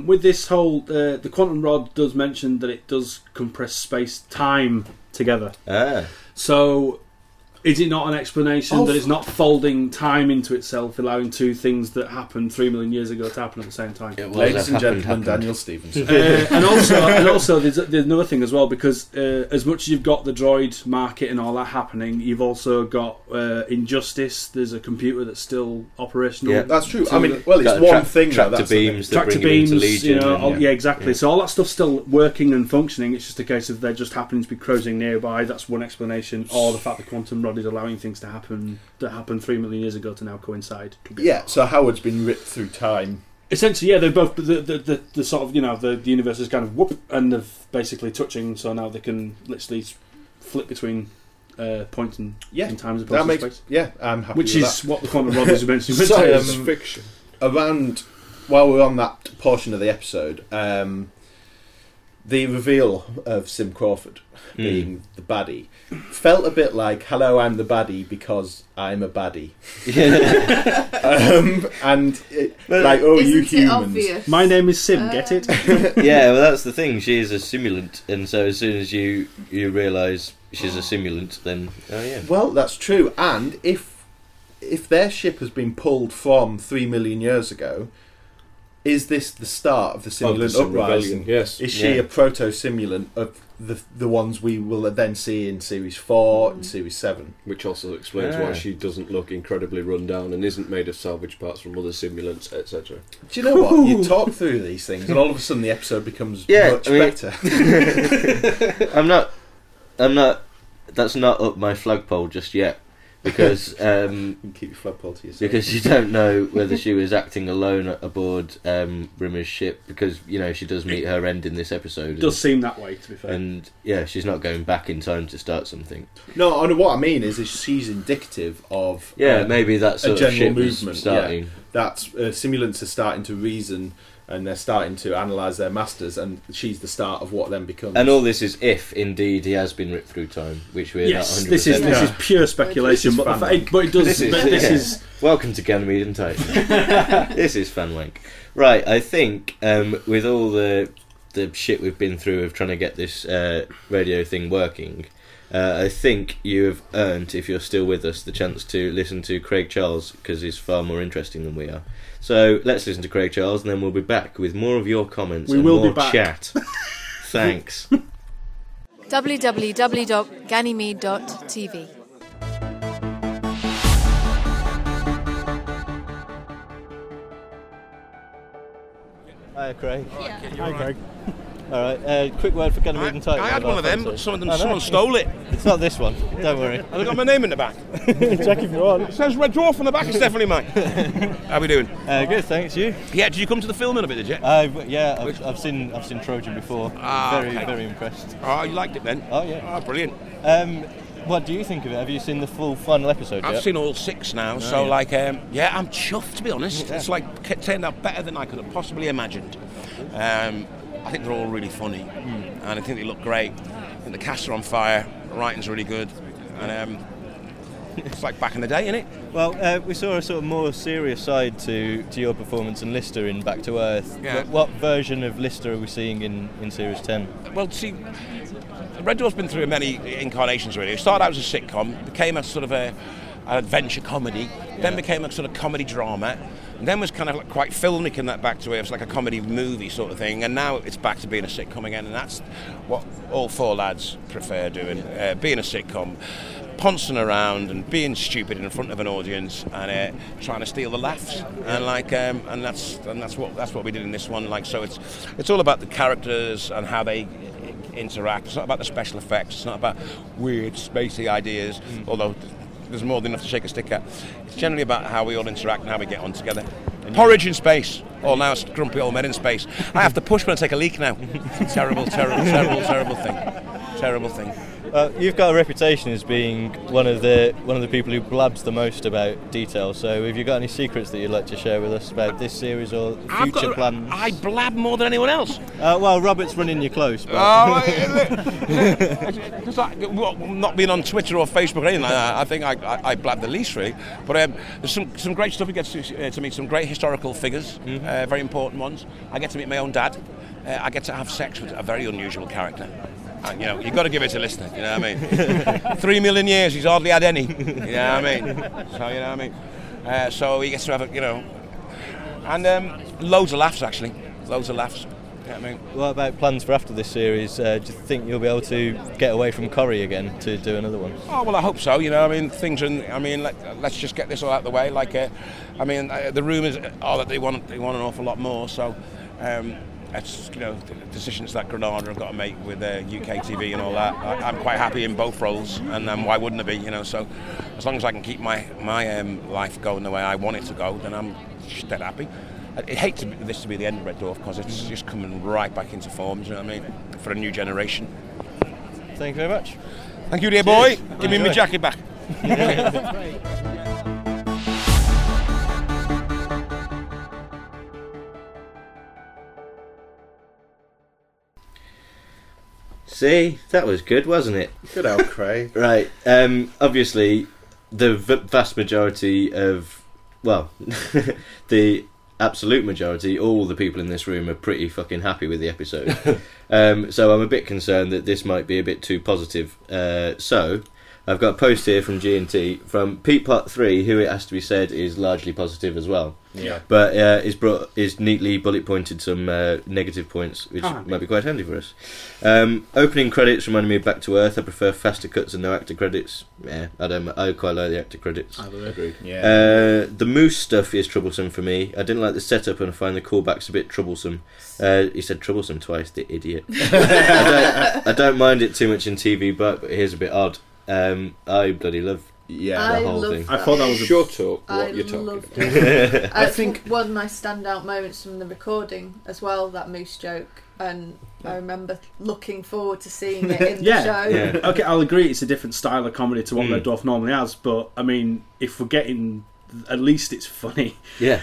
with this whole... the Quantum Rod does mention that it does compress space-time together. So... is it not an explanation that it's not folding time into itself, allowing two things that happened 3 million years ago to happen at the same time? Yeah, well, ladies and gentlemen, Daniel Stevens. And also, there's another thing as well, because as much as you've got the droid market and all that happening, you've also got Injustice. There's a computer that's still operational. Yeah, that's true. So I mean, well, it's one thing. Tractor beams, you know, and, exactly. Yeah. So all that stuff's still working and functioning. It's just a case of they're just happening to be cruising nearby. That's one explanation. Or the fact that Quantum Rod is allowing things to happen that happened 3 million years ago to now coincide. Yeah, so Howard's been ripped through time. Essentially, yeah, they're both the sort of, you know, the universe is kind of whoop, and they're basically touching, so now they can literally flip between points and times. That makes space. Yeah, I'm happy. Which with is that. What the Quantum Rod is eventually. Science fiction. Around while we're on that portion of the episode, the reveal of Sim Crawford being the baddie felt a bit like, hello, I'm the baddie because I'm a baddie. You humans. Obvious? My name is Sim, get it? Yeah, well, that's the thing. She is a simulant, and so as soon as you realise she's a simulant, then, well, that's true. And if their ship has been pulled from 3 million years ago, is this the start of the simulant uprising? Yes. Is she a proto-simulant of the ones we will then see in Series 4 and Series 7? Which also explains why she doesn't look incredibly run down and isn't made of salvage parts from other simulants, etc. Do you know what? You talk through these things and all of a sudden the episode becomes better. I'm not... That's not up my flagpole just yet. Because keep your flagpole to yourself. Because you don't know whether she was acting alone aboard Rimmer's ship. Because you know she does meet her end in this episode. It does seem that way, to be fair. And yeah, she's not going back in time to start something. No, and what I mean is she's indicative of maybe that sort of ship movement starting. Yeah, that's simulants are starting to reason. And they're starting to analyse their masters, and she's the start of what then becomes. And all this is if, indeed, he has been ripped through time, which we're not 100%. This is pure speculation, but it does. This is welcome to Ganymede and Titan. This is fan wank, right? I think with all the shit we've been through of trying to get this radio thing working, I think you have earned, if you're still with us, the chance to listen to Craig Charles, because he's far more interesting than we are. So let's listen to Craig Charles, and then we'll be back with more of your comments more chat. Thanks. www.ganymede.tv. Hi, Craig. Yeah. Hi, Craig. All right, quick word for Ganymede and Titan. I had one of them, but someone stole it. It's not this one, don't worry. Has it got my name in the back? Check if you want. It says Red Dwarf on the back, it's definitely mine. How are we doing? Good, thanks, you? Yeah, did you come to the filming of it, did you? I've seen Trojan before. Very impressed. Oh, you liked it then? Oh, yeah. Oh, brilliant. What do you think of it? Have you seen the full final episode yet? I've seen all six now, I'm chuffed, to be honest. Yeah. It's like turned out better than I could have possibly imagined. I think they're all really funny, and I think they look great. I think the cast are on fire, the writing's really good, and it's like back in the day, isn't it? Well, we saw a sort of more serious side to your performance and Lister in Back to Earth. Yeah. What version of Lister are we seeing in Series 10? Well, see, Red Dwarf's been through many incarnations, really. It started out as a sitcom, became a sort of an adventure comedy, then became a sort of comedy drama, and then was kind of like quite filmic in that Back to Earth. It was like a comedy movie sort of thing, and now it's back to being a sitcom again, and that's what all four lads prefer doing, being a sitcom, pouncing around and being stupid in front of an audience and trying to steal the laughs, and that's what we did in this one. Like, so it's all about the characters and how they interact. It's not about the special effects. It's not about weird spacey ideas, although there's more than enough to shake a stick at. It's generally about how we all interact and how we get on together. Porridge in space. Or now it's grumpy old men in space. I have to push when I take a leak now. Terrible thing. You've got a reputation as being one of the people who blabs the most about details. So, have you got any secrets that you'd like to share with us about this series or future plans? I blab more than anyone else. Well, Robert's running you close. But. Not being on Twitter or Facebook or anything like that, I think I blab the least really. But there's some great stuff. We get to meet some great historical figures, mm-hmm. Very important ones. I get to meet my own dad. I get to have sex with a very unusual character. You know, you've got to give it to Lister, you know what I mean? 3 million years, he's hardly had any, you know what I mean? So, you know what I mean? So he gets to have it, you know. And loads of laughs, actually. Loads of laughs. You know what I mean? What about plans for after this series? Do you think you'll be able to get away from Corrie again to do another one? Oh, well, I hope so, you know, I mean, things are, I mean, let's just get this all out of the way. Like, I mean, the rumours are that they want an awful lot more, so... It's, you know, the decisions that Granada have got to make with UK TV and all that. I'm quite happy in both roles, and why wouldn't I be? You know, so as long as I can keep my life going the way I want it to go, then I'm just dead happy. I hate this to be the end of Red Dwarf because it's just coming right back into form. Do you know what I mean? For a new generation. Thank you very much. Thank you, dear boy. Cheers. Give me my jacket back. See, that was good, wasn't it? Good old Craig. Right, obviously, the vast majority of, well, the absolute majority, all the people in this room are pretty fucking happy with the episode. So I'm a bit concerned that this might be a bit too positive. So, I've got a post here from GNT, from Pete Part 3, who it has to be said is largely positive as well. Yeah. But is neatly bullet-pointed some negative points, which might be quite handy for us. Opening credits reminded me of Back to Earth. I prefer faster cuts and no actor credits. Yeah, I quite like the actor credits. I would agree. Yeah. The moose stuff is troublesome for me. I didn't like the setup and I find the callbacks a bit troublesome. He said troublesome twice, the idiot. I don't mind it too much in TV, but here's a bit odd. I bloody love... Yeah, the whole thing. That. I thought that was shut up. What you're talking about? I think one of my standout moments from the recording as well. That moose joke, and I remember looking forward to seeing it in the show. Yeah. Okay, I'll agree. It's a different style of comedy to what Red Dwarf normally has, but I mean, if we're getting, at least it's funny. Yeah,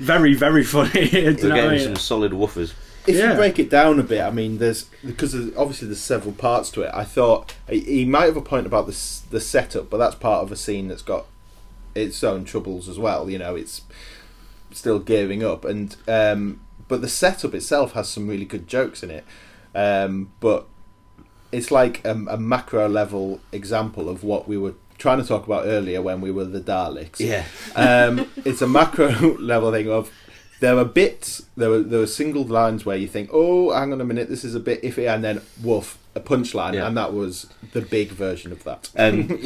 very, very funny. We're getting some solid woofers. If you break it down a bit, I mean, because obviously there's several parts to it. I thought he might have a point about the setup, but that's part of a scene that's got its own troubles as well. You know, it's still gearing up, and but the setup itself has some really good jokes in it. But it's like a macro level example of what we were trying to talk about earlier when we were the Daleks. Yeah, it's a macro level thing of. There are bits, there were single lines where you think, oh, hang on a minute, this is a bit iffy, and then, woof, a punchline, and that was the big version of that. And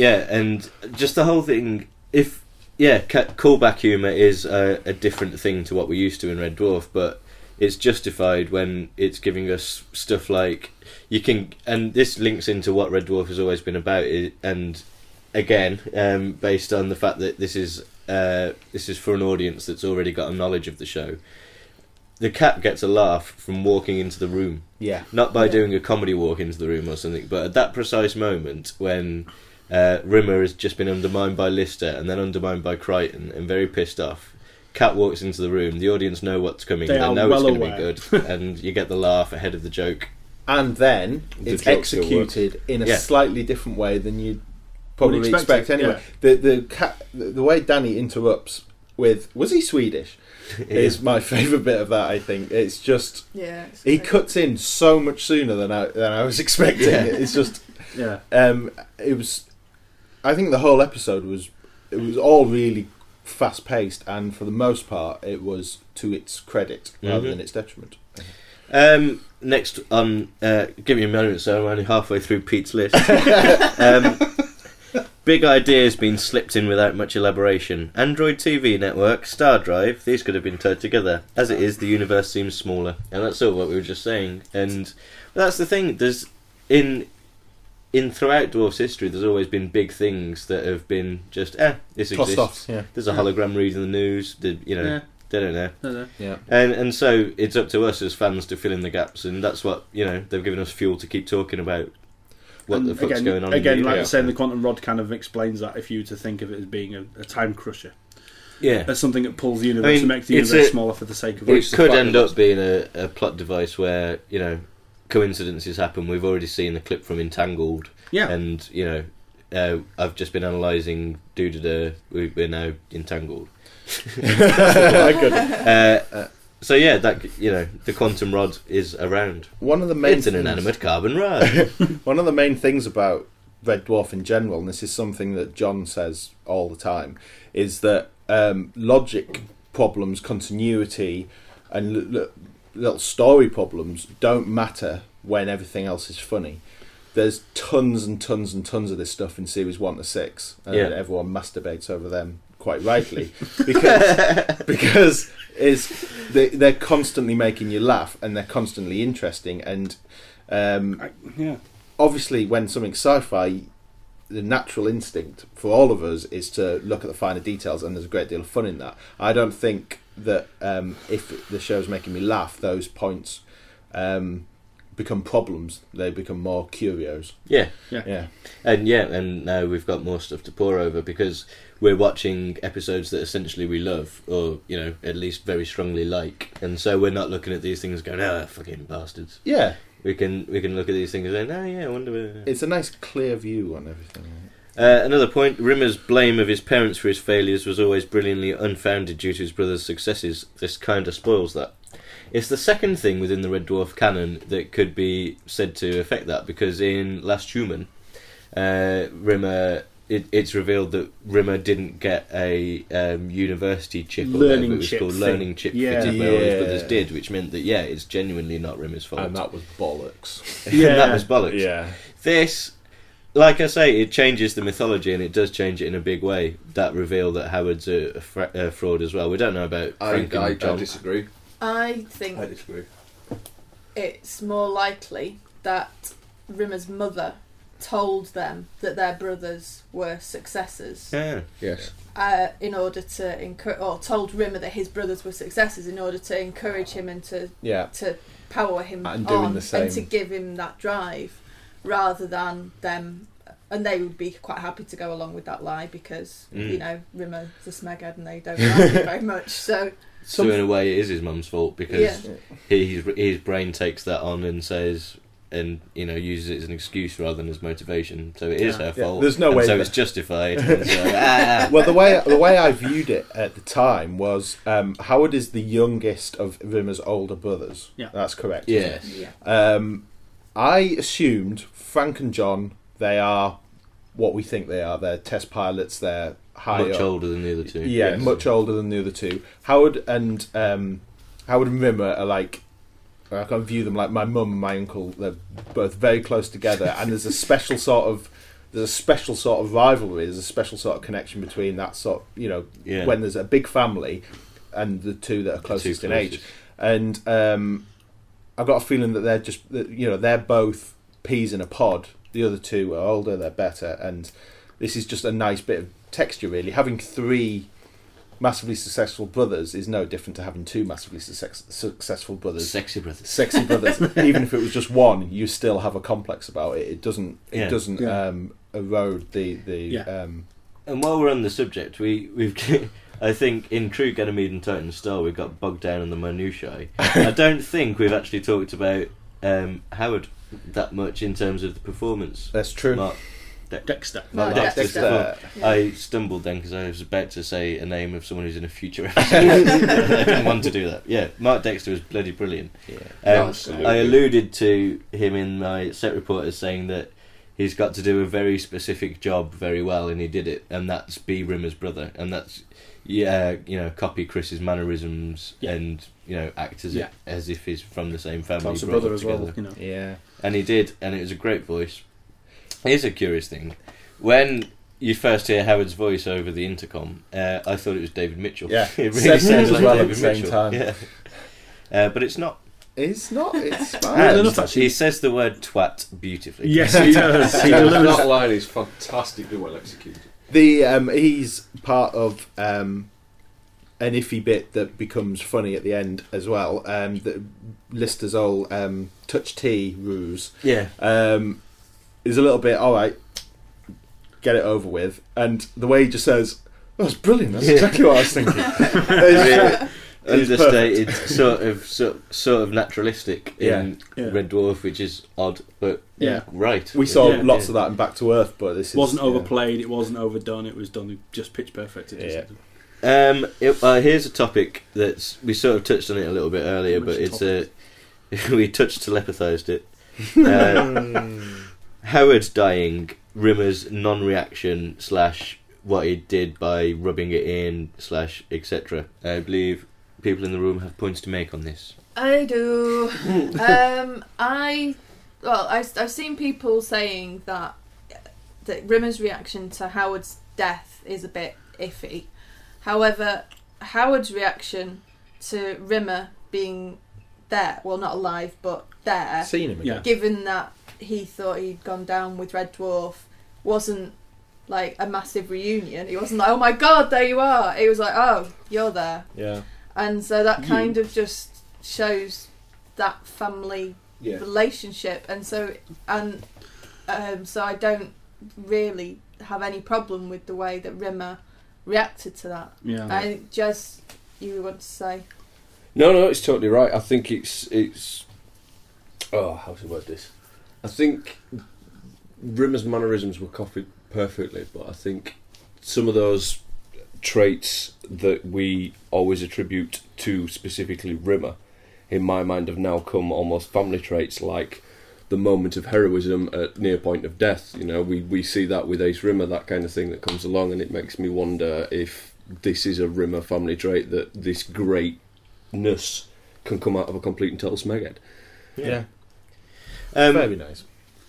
just the whole thing, callback humour is a different thing to what we're used to in Red Dwarf, but it's justified when it's giving us stuff like, you can, and this links into what Red Dwarf has always been about, and again, based on the fact that this is for an audience that's already got a knowledge of the show. The cat gets a laugh from walking into the room. Yeah. Not by doing a comedy walk into the room or something, but at that precise moment when Rimmer has just been undermined by Lister and then undermined by Crichton and very pissed off, Cat walks into the room, the audience know what's coming, they know it's going to be good, and you get the laugh ahead of the joke. And then it's executed in a slightly different way than you'd probably expect anyway. Yeah. The way Danny interrupts with "Was he Swedish?" is my favourite bit of that. I think it's just he cuts in so much sooner than I was expecting. Yeah. It's just it was. I think the whole episode was all really fast paced, and for the most part, it was to its credit rather than its detriment. Next, give me a moment. So I'm only halfway through Pete's list. Big ideas being slipped in without much elaboration. Android TV network, Star Drive, these could have been tied together. As it is, the universe seems smaller. And that's all what we were just saying. And that's the thing, there's in throughout Dwarf's history, there's always been big things that have been just, this exists. Plus off, yeah. There's a hologram reading the news, They don't know. No, no. Yeah. And so it's up to us as fans to fill in the gaps, and that's what, you know, they've given us fuel to keep talking about what and the fuck's again, going on. Again, in the like you're saying, the Quantum Rod kind of explains that if you were to think of it as being a time crusher. Yeah. As something that pulls the universe and makes the universe smaller for the sake of it. It could end up being a plot device where, you know, coincidences happen. We've already seen the clip from Entangled. Yeah. And, you know, I've just been analysing Doo-da-da. We're now entangled. So yeah, that, you know, the quantum rod is around. One of the main an inanimate carbon rod. One of the main things about Red Dwarf in general, and this is something that John says all the time, is that logic problems, continuity, and little story problems don't matter when everything else is funny. There's tons and tons and tons of this stuff in series 1 to 6, and everyone masturbates over them. Quite rightly, because they're constantly making you laugh and they're constantly interesting, and obviously when something's sci-fi, the natural instinct for all of us is to look at the finer details, and there's a great deal of fun in that. I don't think that if the show's making me laugh, those points become problems. They become more curios. And now we've got more stuff to pore over because we're watching episodes that essentially we love, or, you know, at least very strongly like, and so we're not looking at these things going, oh, fucking bastards. Yeah, we can look at these things and go, oh yeah, I wonder where... It's a nice clear view on everything. Another point, Rimmer's blame of his parents for his failures was always brilliantly unfounded due to his brother's successes. This kind of spoils that. It's the second thing within the Red Dwarf canon that could be said to affect that, because in Last Human, Rimmer, it's revealed that Rimmer didn't get a university chip or whatever it was called, learning chip fitted where all his brothers did, which meant that, yeah, it's genuinely not Rimmer's fault. And that was bollocks. Yeah. This, like I say, it changes the mythology, and it does change it in a big way, that reveal that Howard's a fraud as well. We don't know about Frank and John. I disagree. I think I disagree. It's more likely that Rimmer's mother told them that their brothers were successors. Yeah. Yes. In order to told Rimmer that his brothers were successors in order to encourage him and to power him on and to give him that drive, rather than them. And they would be quite happy to go along with that lie because you know, Rimmer's a smeghead and they don't like him very much. So in a way, it is his mum's fault, because his brain takes that on and says, and, you know, uses it as an excuse rather than as motivation. So it is her fault. There's no way. So it's justified. Well, the way I viewed it at the time was Howard is the youngest of Rimmer's older brothers. Yeah, that's correct. Yes. Yeah. I assumed Frank and John, they are what we think they are. They're test pilots. They're much older than the other two. Yeah, yes. Much older than the other two. Howard and Rimmer are like, I can view them like my mum and my uncle. They're both very close together, and there's a special sort of rivalry. There's a special sort of connection between that sort. You know, when there's a big family, and the two that are closest in age. And I've got a feeling that they're just, you know, they're both peas in a pod. The other two are older. They're better, and this is just a nice bit of texture, really. Having three massively successful brothers is no different to having two massively successful brothers. Sexy brothers. Even if it was just one, you still have a complex about it. It doesn't erode the. And while we're on the subject, we've I think in true Ganymede and Titan style, we've got bogged down in the minutiae. I don't think we've actually talked about Howard that much in terms of the performance. That's true. Mark Dexter. Yeah. I stumbled then because I was about to say a name of someone who's in a future episode. I didn't want to do that. Yeah, Mark Dexter was bloody brilliant. Yeah. I alluded to him in my set report as saying that he's got to do a very specific job very well, and he did it, and that's be Rimmer's brother, and that's copy Chris's mannerisms and, you know, act as if he's from the same family. That's a brother as well, you know. Yeah, and he did, and it was a great voice. Here's a curious thing. When you first hear Howard's voice over the intercom, I thought it was David Mitchell. Yeah, it really sounds like David Mitchell. At the same time. Yeah. But it's not. It's not. It's fine. He says the word twat beautifully. Yes, he does. That line is fantastically well executed. He's part of an iffy bit that becomes funny at the end as well. The Lister's old touch tea ruse. Yeah. Is a little bit, all right, get it over with. And the way he just says, oh, that's brilliant. That's exactly what I was thinking. Understated, sort of naturalistic in Red Dwarf, which is odd, but right. We saw lots of that in Back to Earth, but this wasn't overplayed. It wasn't overdone. It was done just pitch perfect. Here's a topic that we sort of touched on it a little bit earlier, but it's we telepathised it. Howard dying, Rimmer's non-reaction / what he did by rubbing it in / etc. I believe people in the room have points to make on this. I do. I've seen people saying that Rimmer's reaction to Howard's death is a bit iffy. However, Howard's reaction to Rimmer being there, well, not alive, but there, seen him again, given that he thought he'd gone down with Red Dwarf, wasn't like a massive reunion. He wasn't like, oh my God, there you are. It was like, oh, you're there. Yeah. And so that kind of just shows that family relationship. And so, so I don't really have any problem with the way that Rimmer reacted to that. Yeah. I just, you want to say? No, it's totally right. I think it's how to word this? I think Rimmer's mannerisms were copied perfectly, but I think some of those traits that we always attribute to specifically Rimmer, in my mind, have now come almost family traits, like the moment of heroism at near point of death. You know, we see that with Ace Rimmer, that kind of thing that comes along, and it makes me wonder if this is a Rimmer family trait, that this greatness can come out of a complete and total smeghead. Yeah. Very nice.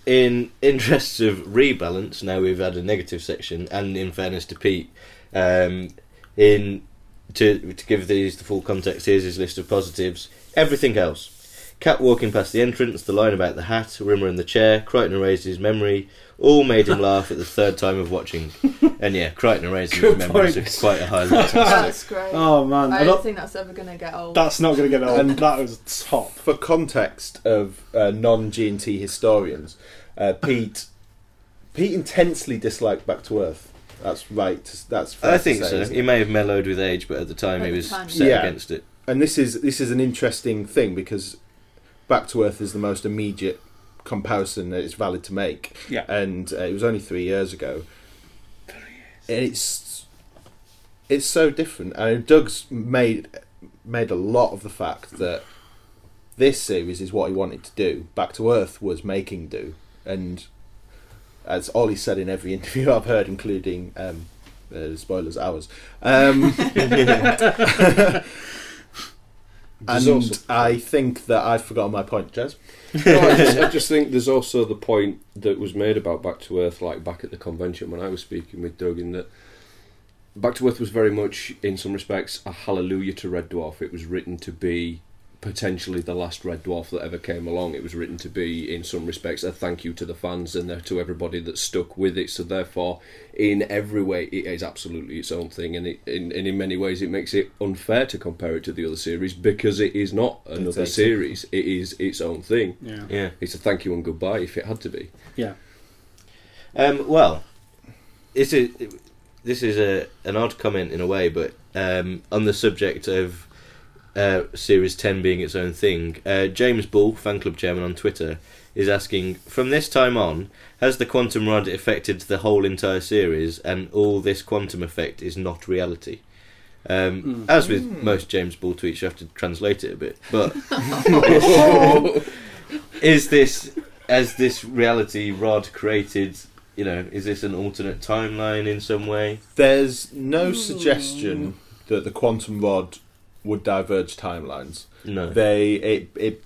In interests of rebalance, now we've had a negative section, and in fairness to Pete, to give these the full context, here's his list of positives. Everything else. Cat walking past the entrance, the line about the hat, Rimmer in the chair, Crichton erased his memory, all made him laugh at the third time of watching. And Crichton erased his memory, so it's quite a highlight. That's great. Oh man, I don't think that's ever going to get old. That's not going to get old. And that was top. For context of non-GNT historians, Pete intensely disliked Back to Earth. That's right. That's fair. I think so. He may have mellowed with age, but at the time he was set against it. And this is an interesting thing, because Back to Earth is the most immediate comparison that it's valid to make. Yeah. And it was only 3 years ago. And it's so different. And Doug's made a lot of the fact that this series is what he wanted to do. Back to Earth was making do. And as Ollie said in every interview I've heard, including spoilers, ours. And I think that I've forgotten my point, Jez. No, I just think there's also the point that was made about Back to Earth, like back at the convention when I was speaking with Doug, in that Back to Earth was very much, in some respects, a hallelujah to Red Dwarf. It was written to be potentially the last Red Dwarf that ever came along. It was written to be, in some respects, a thank you to the fans and to everybody that stuck with it. So therefore, in every way, it is absolutely its own thing, and in many ways it makes it unfair to compare it to the other series, because it is not another series. It is its own thing. Yeah. It's a thank you and goodbye if it had to be. Yeah. Well, this is an odd comment in a way, but on the subject of Series 10 being its own thing, James Bull, fan club chairman on Twitter, is asking, from this time on, has the quantum rod affected the whole entire series, and all this quantum effect is not reality? As with most James Bull tweets, you have to translate it a bit, but has this reality rod created, is this an alternate timeline in some way? There's no suggestion that the quantum rod would diverge timelines. No, it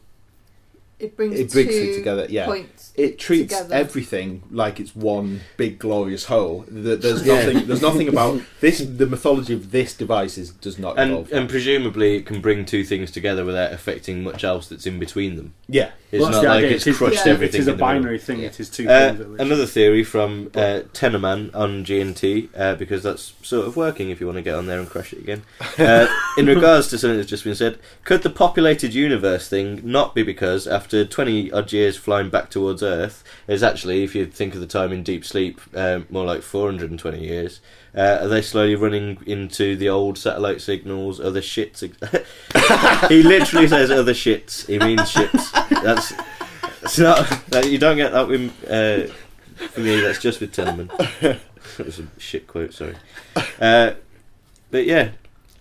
It brings it together. Yeah, it treats everything like it's one big glorious whole. There's nothing. There's nothing about this. The mythology of this device does not evolve. And presumably, it can bring two things together without affecting much else that's in between them. Yeah, it's not like it's crushed everything. It is a binary thing. Yeah. It is two things. Another theory from Tenorman on GNT, because that's sort of working. If you want to get on there and crush it again, in regards to something that's just been said, could the populated universe thing not be because after 20 odd years flying back towards Earth is actually, if you think of the time in Deep Sleep, more like 420 years. Are they slowly running into the old satellite signals, other shits? He literally says other shits. He means shits. That's not, you don't get that with for me. That's just with Tenorman. That was a shit quote. Sorry, but yeah.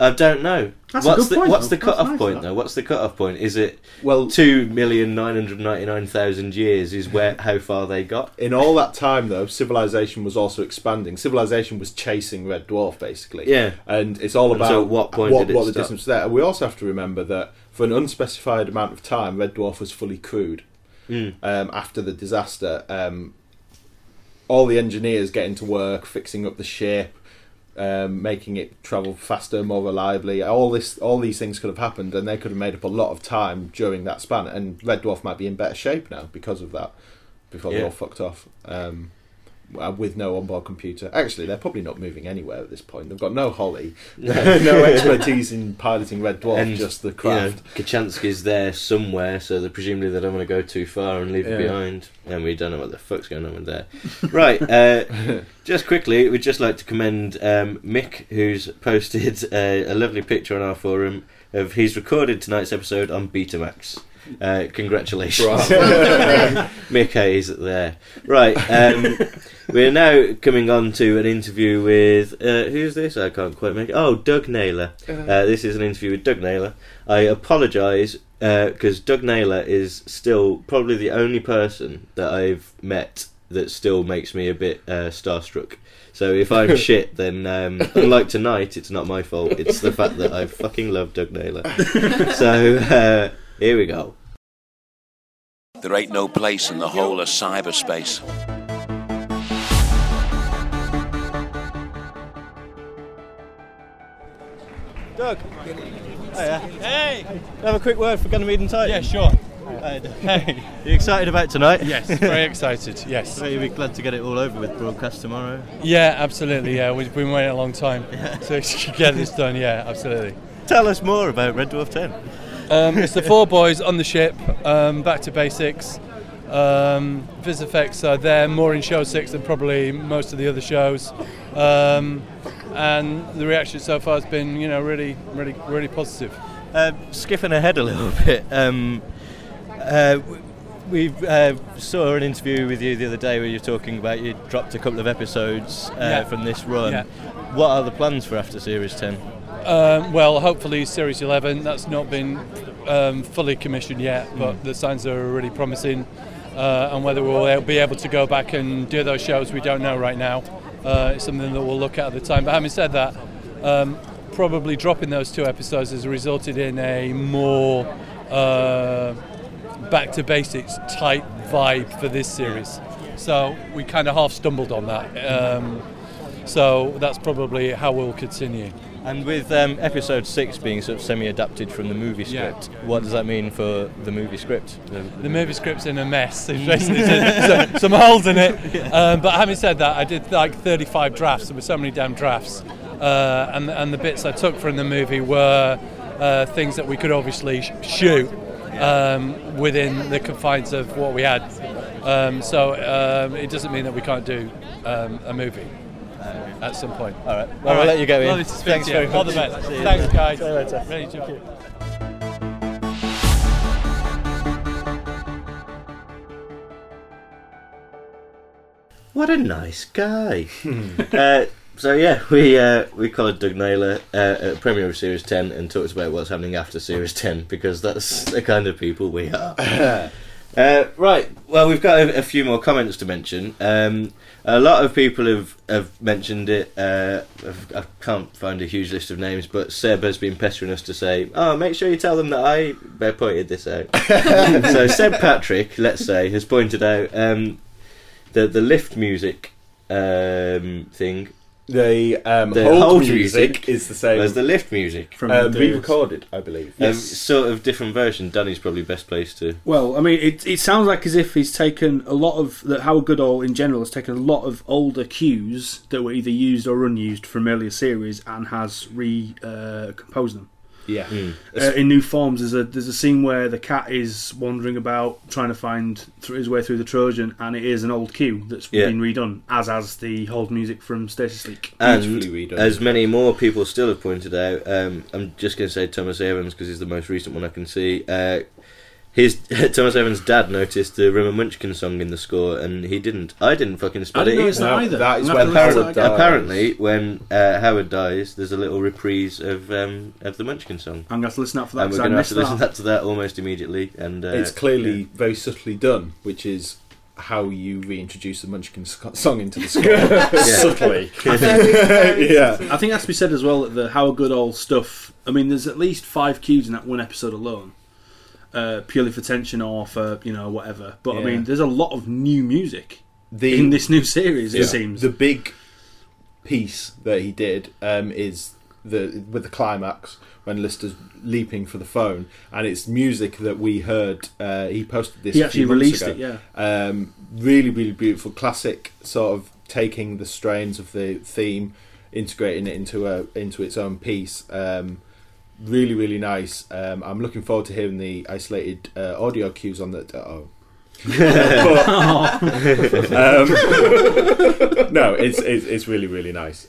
I don't know. What's the cut-off point, though? What's the cut-off point? Is it 2,999,000 years is how far they got? In all that time, though, civilization was also expanding. Civilization was chasing Red Dwarf, basically. Yeah. And it's all about what the distance there. And we also have to remember that for an unspecified amount of time, Red Dwarf was fully crewed after the disaster. All the engineers getting to work, fixing up the ship, making it travel faster, more reliably. All these things could have happened, and they could have made up a lot of time during that span. And Red Dwarf might be in better shape now because of that. Before they all fucked off, with no onboard computer. Actually, they're probably not moving anywhere at this point. They've got no Holly, no expertise in piloting Red Dwarf, and just the craft. You know, Kachansky's there somewhere, so presumably they don't want to go too far and leave it behind. And we don't know what the fuck's going on with there. Right, just quickly, we'd just like to commend Mick, who's posted a lovely picture on our forum of he's recorded tonight's episode on Betamax. Congratulations, Mick Hayes there. Right, we're now coming on to an interview with who's this? I can't quite make it. Oh, Doug Naylor. This is an interview with Doug Naylor. I apologise because Doug Naylor is still probably the only person that I've met that still makes me a bit starstruck. So if I'm shit, then unlike tonight, it's not my fault. It's the fact that I fucking love Doug Naylor. So. Here we go. There ain't no place in the whole of cyberspace. Doug. Hiya. Hey. Have a quick word for Ganymede and Titan. Yeah, sure. Hey. You excited about tonight? Yes, very excited. Yes. So you'll be glad to get it all over with broadcast tomorrow. Yeah, absolutely. Yeah, we've been waiting a long time to get this done. Yeah, absolutely. Tell us more about Red Dwarf 10. It's the four boys on the ship, back to basics. Viz effects are there, more in show 6 than probably most of the other shows. And the reaction so far has been, really, really, really positive. Skipping ahead a little bit, we saw an interview with you the other day where you were talking about you dropped a couple of episodes from this run. Yeah. What are the plans for after Series 10? Well, hopefully Series 11, that's not been fully commissioned yet, but the signs are really promising, and whether we'll be able to go back and do those shows, we don't know right now. It's something that we'll look at the time, but having said that, probably dropping those two episodes has resulted in a more back to basics type vibe for this series, so we kind of half stumbled on that, so that's probably how we'll continue. And with episode 6 being sort of semi-adapted from the movie script, what does that mean for the movie script? The movie script's in a mess. It's basically some holes in it. Yeah. But having said that, I did like 35 drafts. There were so many damn drafts. And the bits I took from the movie were things that we could obviously shoot within the confines of what we had. So it doesn't mean that we can't do a movie. At some point. All right. Well, I'll let you go in. Well, thanks very much. All the best. Thanks, guys. See you later. Really good. What a nice guy. We collared Doug Naylor at the premiere of Series 10 and talked about what's happening after Series 10 because that's the kind of people we are. Right, well, we've got a few more comments to mention. A lot of people have mentioned it. I can't find a huge list of names, but Seb has been pestering us to say, oh, make sure you tell them that I pointed this out. So Seb Patrick, let's say, has pointed out the lift music thing. The hold music is the same as the lift music from re-recorded, I believe. Yes. Sort of different version. Danny's probably best placed to. Well, I mean, it sounds like as if he's taken a lot of that. Howard Goodall, in general, has taken a lot of older cues that were either used or unused from earlier series and has recomposed them. Yeah, in new forms. There's a scene where the cat is wandering about trying to find his way through the Trojan, and it is an old cue that's been redone, as the hold music from Stasis Leak. And redone. As many more people still have pointed out, I'm just going to say Thomas Evans because he's the most recent one I can see. His Thomas Evans' dad noticed the Rimmer Munchkin song in the score, and he didn't. I didn't fucking spot it either. No, that is when Howard dies. Apparently, when Howard dies, there's a little reprise of the Munchkin song. I'm going to have to listen out for that. And we're going to have to listen to that almost immediately. And it's clearly very subtly done, which is how you reintroduce the Munchkin song into the score. Subtly. I think that's to be said as well. That the Howard Goodall stuff. I mean, there's at least 5 cues in that one episode alone. Purely for tension or for, whatever. But, I mean, there's a lot of new music in this new series, it seems. The big piece that he did is with the climax when Lister's leaping for the phone, and it's music that we heard. He posted this a few months ago. He actually released it, yeah. Really, really beautiful, classic, sort of taking the strains of the theme, integrating it into its own piece. Really, really nice. I'm looking forward to hearing the isolated audio cues on that. No, it's really, really nice.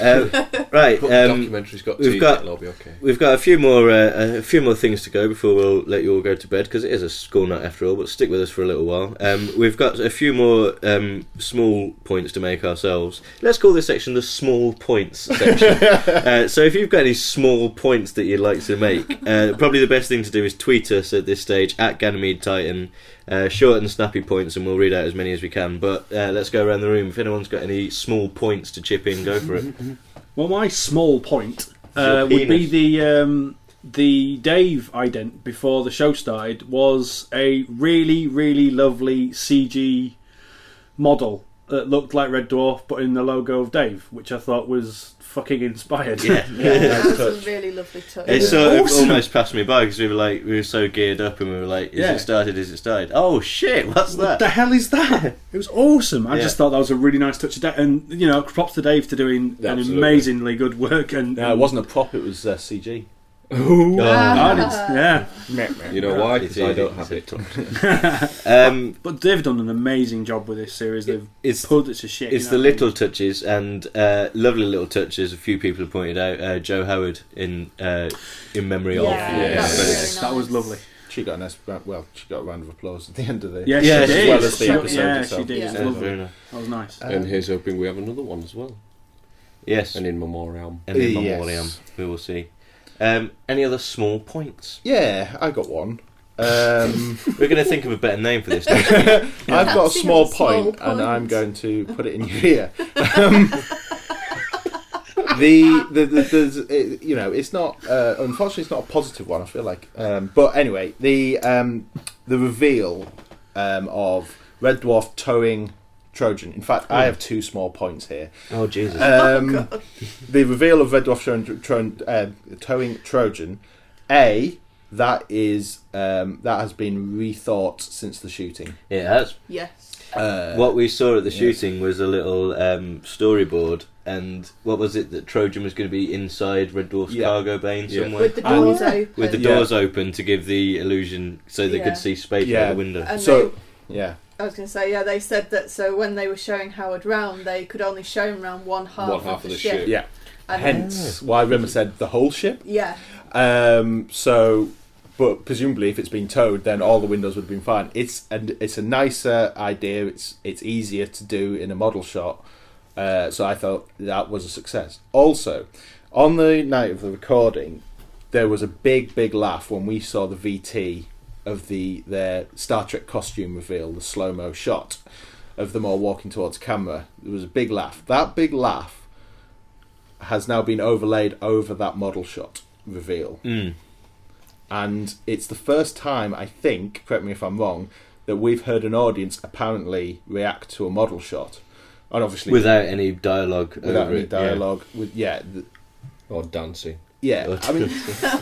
Right, documentary's got to it'll be okay. We've got a few more things to go before we'll let you all go to bed, because it is a school night after all. But stick with us for a little while. We've got a few more small points to make ourselves. Let's call this section the small points section. So if you've got any small points that you'd like to make, probably the best thing to do is tweet us at this stage at Ganymede Titan. Short and snappy points, and we'll read out as many as we can, but let's go around the room. If anyone's got any small points to chip in, go for it. Well, my small point would be the Dave ident before the show started was a really, really lovely CG model that looked like Red Dwarf, but in the logo of Dave, which I thought was fucking inspired. That was a really lovely touch. It sort of almost passed me by because we were so geared up, and we were like, is it started? Oh shit, what's that? What the hell is that? It was awesome. I just thought that was a really nice touch of that, and props to Dave for doing an amazingly good work. And no, it wasn't a prop, it was CG. Ooh. You know why? Because I don't have it. But they've done an amazing job with this series. They've pulled it to shit. It's the little touches and lovely little touches. A few people have pointed out Joe Howard in memory of. Yes. That was lovely. She got a nice round of applause at the end of the as well as the episode. She did. Yeah. That was nice. And here's hoping we have another one as well. Yes, and in memoriam. We will see. Any other small points? Yeah, I got one. We're going to think of a better name for this next week. I've got a small point, and I'm going to put it in your ear. It's not. Unfortunately, it's not a positive one. I feel like, but anyway, the reveal of Red Dwarf towing Trojan. In fact, I have 2 small points here. Oh, Jesus. The reveal of Red Dwarf towing Trojan. A, that is that has been rethought since the shooting. It has. Yes. What we saw at the shooting was a little storyboard, and what was it that Trojan was going to be inside Red Dwarf's cargo bay somewhere? With the doors open. With the doors open to give the illusion so they could see space by the window. And I was going to say, they said that so when they were showing Howard round, they could only show him round one half of the ship. Yeah. And hence why Rimmer said the whole ship. Yeah. But presumably if it's been towed, then all the windows would have been fine. It's a nicer idea. It's easier to do in a model shot. So I thought that was a success. Also, on the night of the recording, there was a big, big laugh when we saw the VT of their Star Trek costume reveal, the slow-mo shot of them all walking towards camera. There was a big laugh. That big laugh has now been overlaid over that model shot reveal. Mm. And it's the first time, I think, correct me if I'm wrong, that we've heard an audience apparently react to a model shot. And obviously without any dialogue. Without any dialogue. Yeah. Or dancing. Yeah, I mean,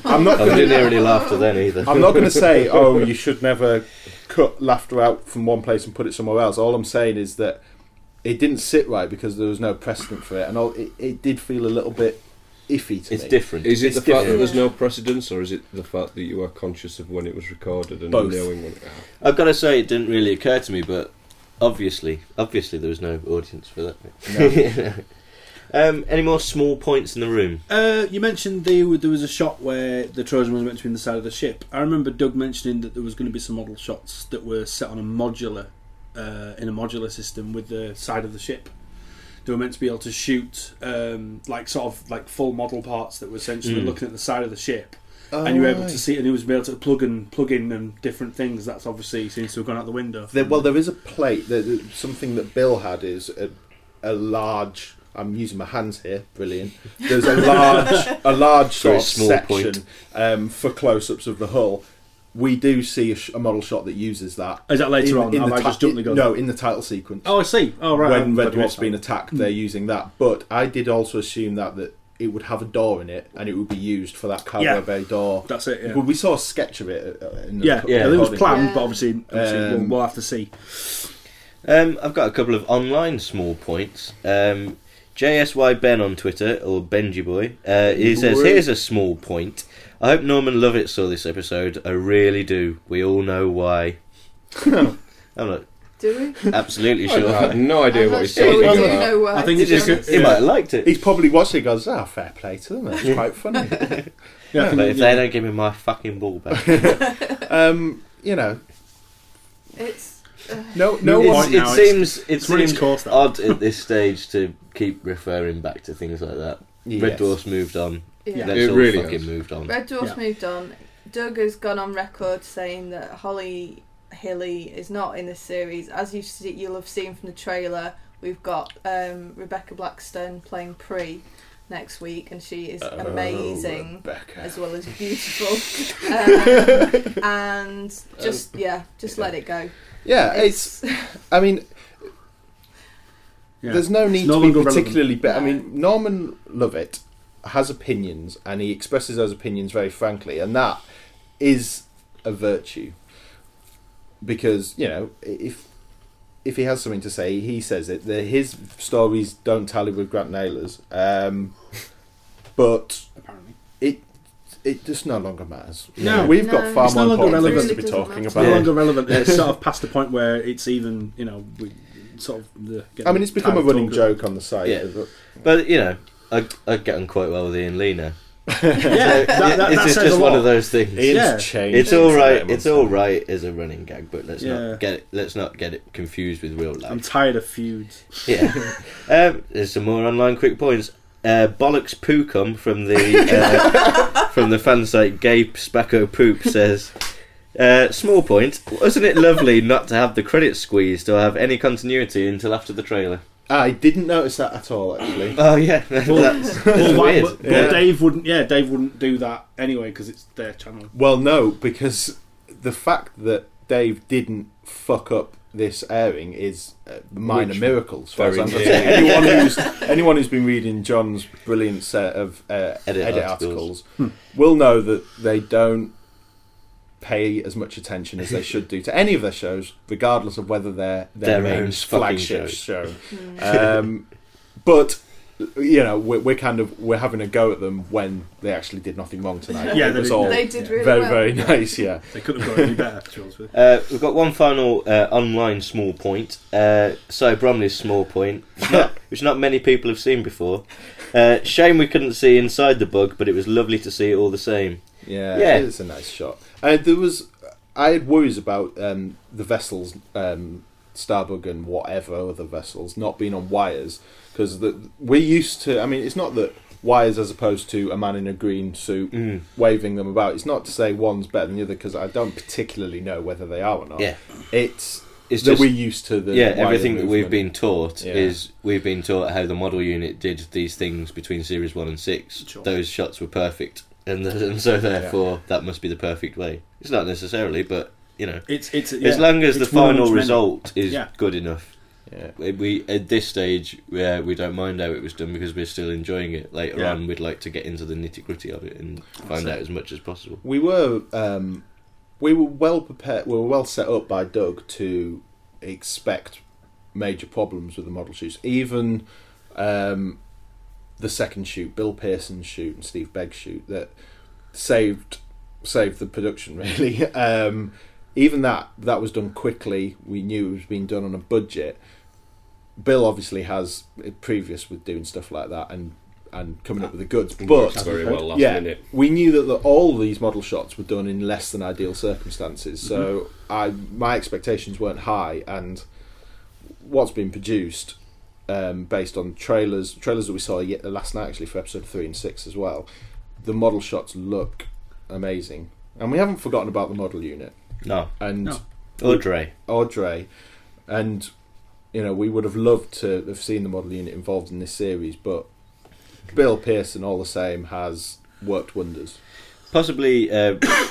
I didn't hear any laughter then either. I'm not going to say, oh, you should never cut laughter out from one place and put it somewhere else. All I'm saying is that it didn't sit right because there was no precedent for it, and it did feel a little bit iffy to me. It's different. Is it the fact that there's no precedence, or is it the fact that you are conscious of when it was recorded and knowing when it happened? I've got to say, it didn't really occur to me, but obviously, there was no audience for that. No. Yeah. Any more small points in the room? You mentioned there was a shot where the Trojan was meant to be in the side of the ship. I remember Doug mentioning that there was going to be some model shots that were set on a modular system with the side of the ship. They were meant to be able to shoot like full model parts that were essentially looking at the side of the ship. Oh, and you were able to see, and he was able to plug in and different things. That's obviously seems to have gone out the window. There is a plate. Something that Bill had is a large... I'm using my hands here. Brilliant. There's a large sort of section for close-ups of the hull. We do see a model shot that uses that. Is that later on? In the title sequence. Oh, I see. Oh, right. When Red Dwarf's been attacked, they're using that. But I did also assume that it would have a door in it, and it would be used for that cargo bay door. That's it. Yeah. But we saw a sketch of it. I think it was planned, but obviously we'll have to see. I've got a couple of online small points. JSY Ben on Twitter, or Benji Boy, he says, "Here's a small point. I hope Norman Lovett saw this episode. I really do. We all know why." I'm not. Do we? Absolutely sure. I have no idea what he's talking about. Know why. I think he might have liked it. He's probably watched it. He goes, "Oh, fair play to them. It's quite funny." Yeah, but if they don't give me my fucking ball back, it's. It seems odd at this stage to keep referring back to things like that. Yes. Red Dwarf's moved on. Yeah. That's it really fucking moved on. Red Dwarf's moved on. Doug has gone on record saying that Holly Hilly is not in this series. As you'll have seen from the trailer, we've got Rebecca Blackstone playing Pree next week, and she is amazing, Rebecca, as well as beautiful. And just let it go. Yeah, I mean, there's no need to be particularly better. I mean, Norman Lovett has opinions, and he expresses those opinions very frankly, and that is a virtue. Because, if he has something to say, he says it. His stories don't tally with Grant Naylor's, but apparently it just no longer matters. No, we've got far more important things to be talking about. It's no longer relevant. It's sort of past the point where it's even, it's become a running joke on the site. Yeah. But, I get on quite well with Ian Lee now. It's just one of those things. It's changed. It's all right as a running gag, but let's not get it confused with real life. I'm tired of feuds. Yeah. There's some more online quick points. Bollocks Poocum from the fan site Gay Spacko Poop says, "Small point. Wasn't it lovely not to have the credits squeezed or have any continuity until after the trailer?" I didn't notice that at all, actually. Oh yeah, that's weird. But Dave wouldn't do that anyway because it's their channel. Well, no, because the fact that Dave didn't fuck up this airing is minor miracle. Anyone who's been reading John's brilliant set of edit articles will know that they don't pay as much attention as they should do to any of their shows, regardless of whether they're their own flagship show. But we're having a go at them when they actually did nothing wrong tonight. Yeah, they did really very, well. Very nice. Yeah, they couldn't have got any better. We've got one final online small point. So Bromley's small point, which not many people have seen before. Shame we couldn't see inside the bug, but it was lovely to see it all the same. Yeah. It's a nice shot. I had worries about the vessels, Starbug and whatever other vessels, not being on wires. Because we're used to... I mean, it's not that wires as opposed to a man in a green suit waving them about. It's not to say one's better than the other, because I don't particularly know whether they are or not. Yeah. It's that we're used to the everything that we've been taught is we've been taught how the model unit did these things between Series 1 and 6. Sure. Those shots were perfect, and so therefore that must be the perfect way. It's not necessarily, but you know, it's as long as the final result is good enough. Yeah. We at this stage we don't mind how it was done because we're still enjoying it. Later on, we'd like to get into the nitty gritty of it and find out as much as possible. We were. We were well prepared. We were well set up by Doug to expect major problems with the model shoots. Even the second shoot, Bill Pearson's shoot and Steve Begg's shoot, that saved the production. Really, even that was done quickly. We knew it was being done on a budget. Bill obviously has previous with doing stuff like that and coming up with the goods, but very well last minute. We knew that all these model shots were done in less than ideal circumstances, so my expectations weren't high, and what's been produced based on trailers that we saw last night actually for episode 3 and 6 as well, the model shots look amazing, and we haven't forgotten about the model unit. Audrey, and you know, we would have loved to have seen the model unit involved in this series, but Bill Pearson, all the same, has worked wonders. Possibly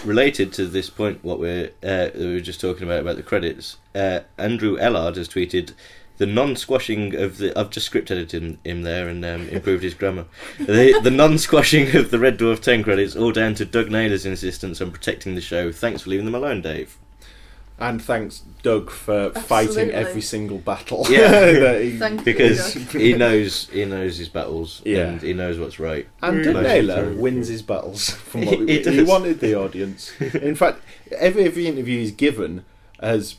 related to this point, what we were just talking about the credits, Andrew Ellard has tweeted, the non-squashing of the... I've just script edited him there and improved his grammar. The non-squashing of the Red Dwarf 10 credits, all down to Doug Naylor's insistence on protecting the show. Thanks for leaving them alone, Dave. And thanks, Doug, for fighting every single battle. Yeah, because he knows his battles and he knows what's right. And Doug Naylor wins his battles. From what he wanted the audience. In fact, every interview he's given has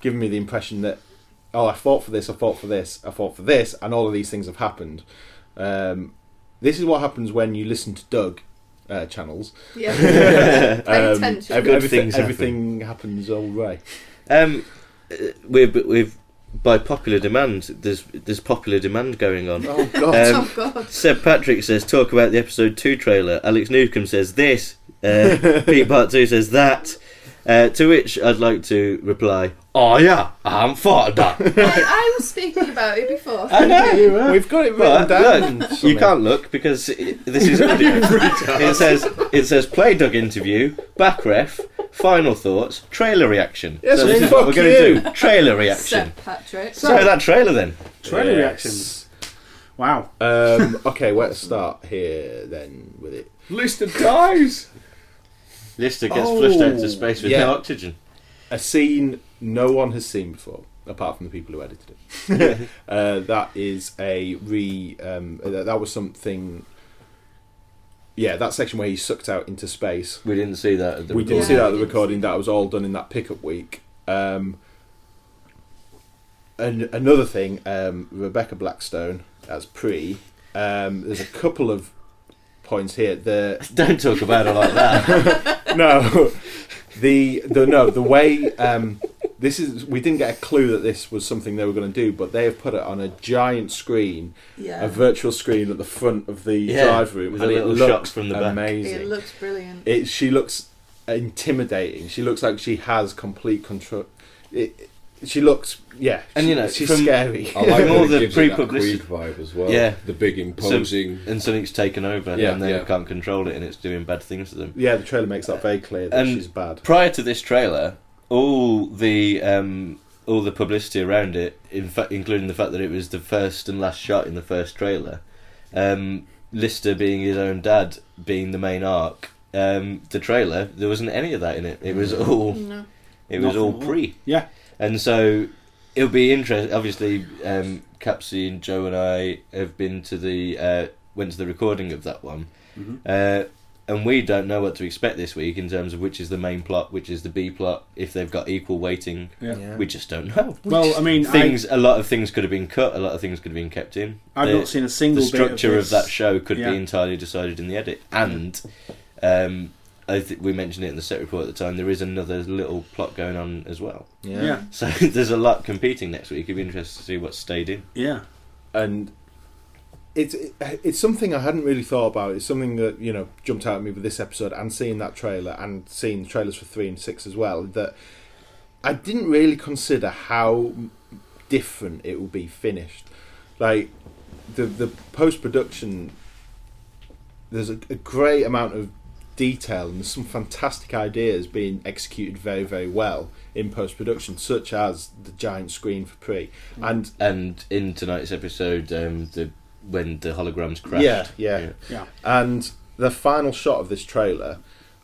given me the impression that I fought for this, I fought for this, I fought for this, and all of these things have happened. This is what happens when you listen to Doug. Channels. Yeah. Everything happens all right. We've by popular demand. There's popular demand going on. Oh God. Seb Patrick says talk about the episode 2 trailer. Alex Newcomb says this. Pete Part 2 says that. To which I'd like to reply, oh yeah, I haven't thought of that. I was speaking about it before. I know. You were. We've got it written down. Look, you can't look because this is audio. It says play Doug interview, back ref, final thoughts, trailer reaction. Yes, so this is what we're going to do. Trailer reaction. Seb Patrick. So that trailer then. Trailer reactions. Wow. Okay, let's start here then with it. Lister dies. Lister gets flushed out into space with no oxygen. A scene no one has seen before, apart from the people who edited it. That was something. Yeah, that section where he sucked out into space. We didn't see that. At the recording. Didn't see that at the recording. That was all done in that pickup week. And another thing, Rebecca Blackstone as Pree. There's a couple of points here. Don't talk about it like that. No, the way this is, we didn't get a clue that this was something they were going to do, but they have put it on a giant screen, a virtual screen at the front of the drive room, with and a little shot from the amazing. Back. It looks brilliant. She looks intimidating. She looks like she has complete control. She looks, and you know, she's scary. I like all the pre-publicity vibe as well. Yeah, the big imposing, and something's taken over, and they can't control it, and it's doing bad things to them. Yeah, the trailer makes that very clear that she's bad. Prior to this trailer, all the publicity around it, in fact, including the fact that it was the first and last shot in the first trailer, Lister being his own dad, being the main arc. The trailer, there wasn't any of that in it. It was all, Pre. Yeah. And so it'll be interesting. Obviously, Capsy and Joe and I have been to the went to the recording of that one, and we don't know what to expect this week in terms of which is the main plot, which is the B plot. If they've got equal weighting, we just don't know. Well, I mean, a lot of things could have been cut, a lot of things could have been kept in. I've not seen a single. The structure bit of that show could be entirely decided in the edit, and. I think we mentioned it in the set report at the time, there is another little plot going on as well. Yeah. So there's a lot competing next week. It'd be interesting to see what's stayed in. Yeah. And It's something I hadn't really thought about. It's something that, you know, jumped out at me with this episode and seeing that trailer and seeing the trailers for 3 and 6 as well, that I didn't really consider how different it will be finished. Like, the post-production, there's a great amount of detail and there's some fantastic ideas being executed very, very well in post-production, such as the giant screen for Pree. And in tonight's episode, when the holograms crashed. Yeah. And the final shot of this trailer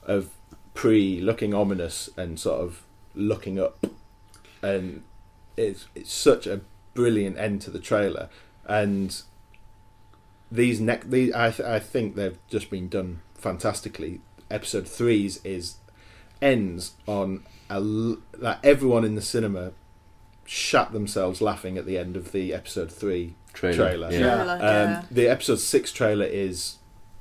of Pree looking ominous and sort of looking up, and it's such a brilliant end to the trailer. And I think they've just been done fantastically. Episode 3's ends on like everyone in the cinema shat themselves laughing at the end of the episode 3 trailer. Yeah. The episode 6 trailer is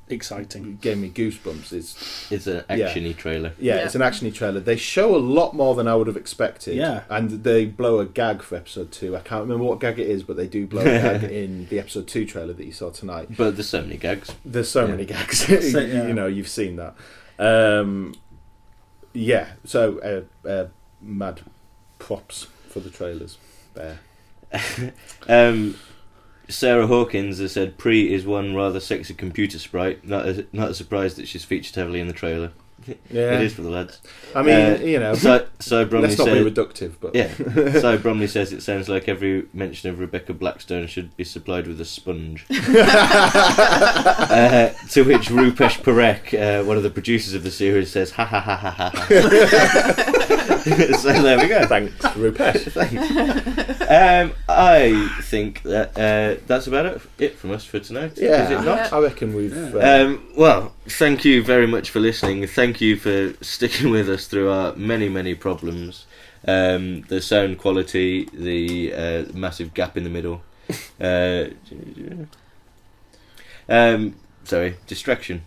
exciting. Gave me goosebumps. It's an actiony trailer. Yeah, it's an actiony trailer. They show a lot more than I would have expected. Yeah, and they blow a gag for episode 2. I can't remember what gag it is, but they do blow a gag in the episode 2 trailer that you saw tonight. But there's so many gags. You know, you've seen that. So mad props for the trailers there. Sarah Hawkins has said Pree is one rather sexy computer sprite. Not a surprise that she's featured heavily in the trailer. Yeah. It is for the lads. I mean, you know, so Bromley, let's not be reductive, but yeah. So Bromley says it sounds like every mention of Rebecca Blackstone should be supplied with a sponge. To which Rupesh Parekh, one of the producers of the series, says, "Ha ha ha ha ha." So there we go. Thanks, Rupesh. Thanks. I think that that's about it from us for tonight. Yeah, is it not? I reckon we've. Well, thank you very much for listening. Thank you for sticking with us through our many, many problems. The sound quality, the massive gap in the middle. Sorry, distraction.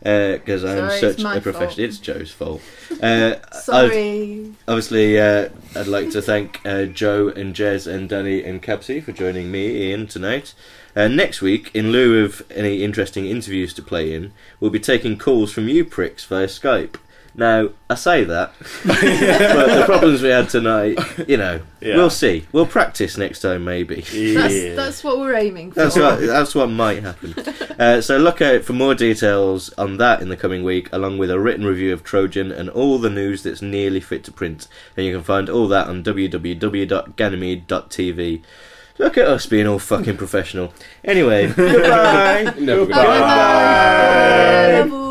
Because I'm such a professional. It's Joe's fault. Sorry. I'd like to thank Joe and Jez and Danny and Cabsy for joining me, Ian, tonight. Next week, in lieu of any interesting interviews to play in, we'll be taking calls from you pricks via Skype. Now, I say that, but the problems we had tonight, you know, we'll see. We'll practice next time, maybe. Yeah. That's what we're aiming for. That's what might happen. So look out for more details on that in the coming week, along with a written review of Trojan and all the news that's nearly fit to print. And you can find all that on www.ganymede.tv. Look at us being all fucking professional. Anyway, goodbye. Goodbye.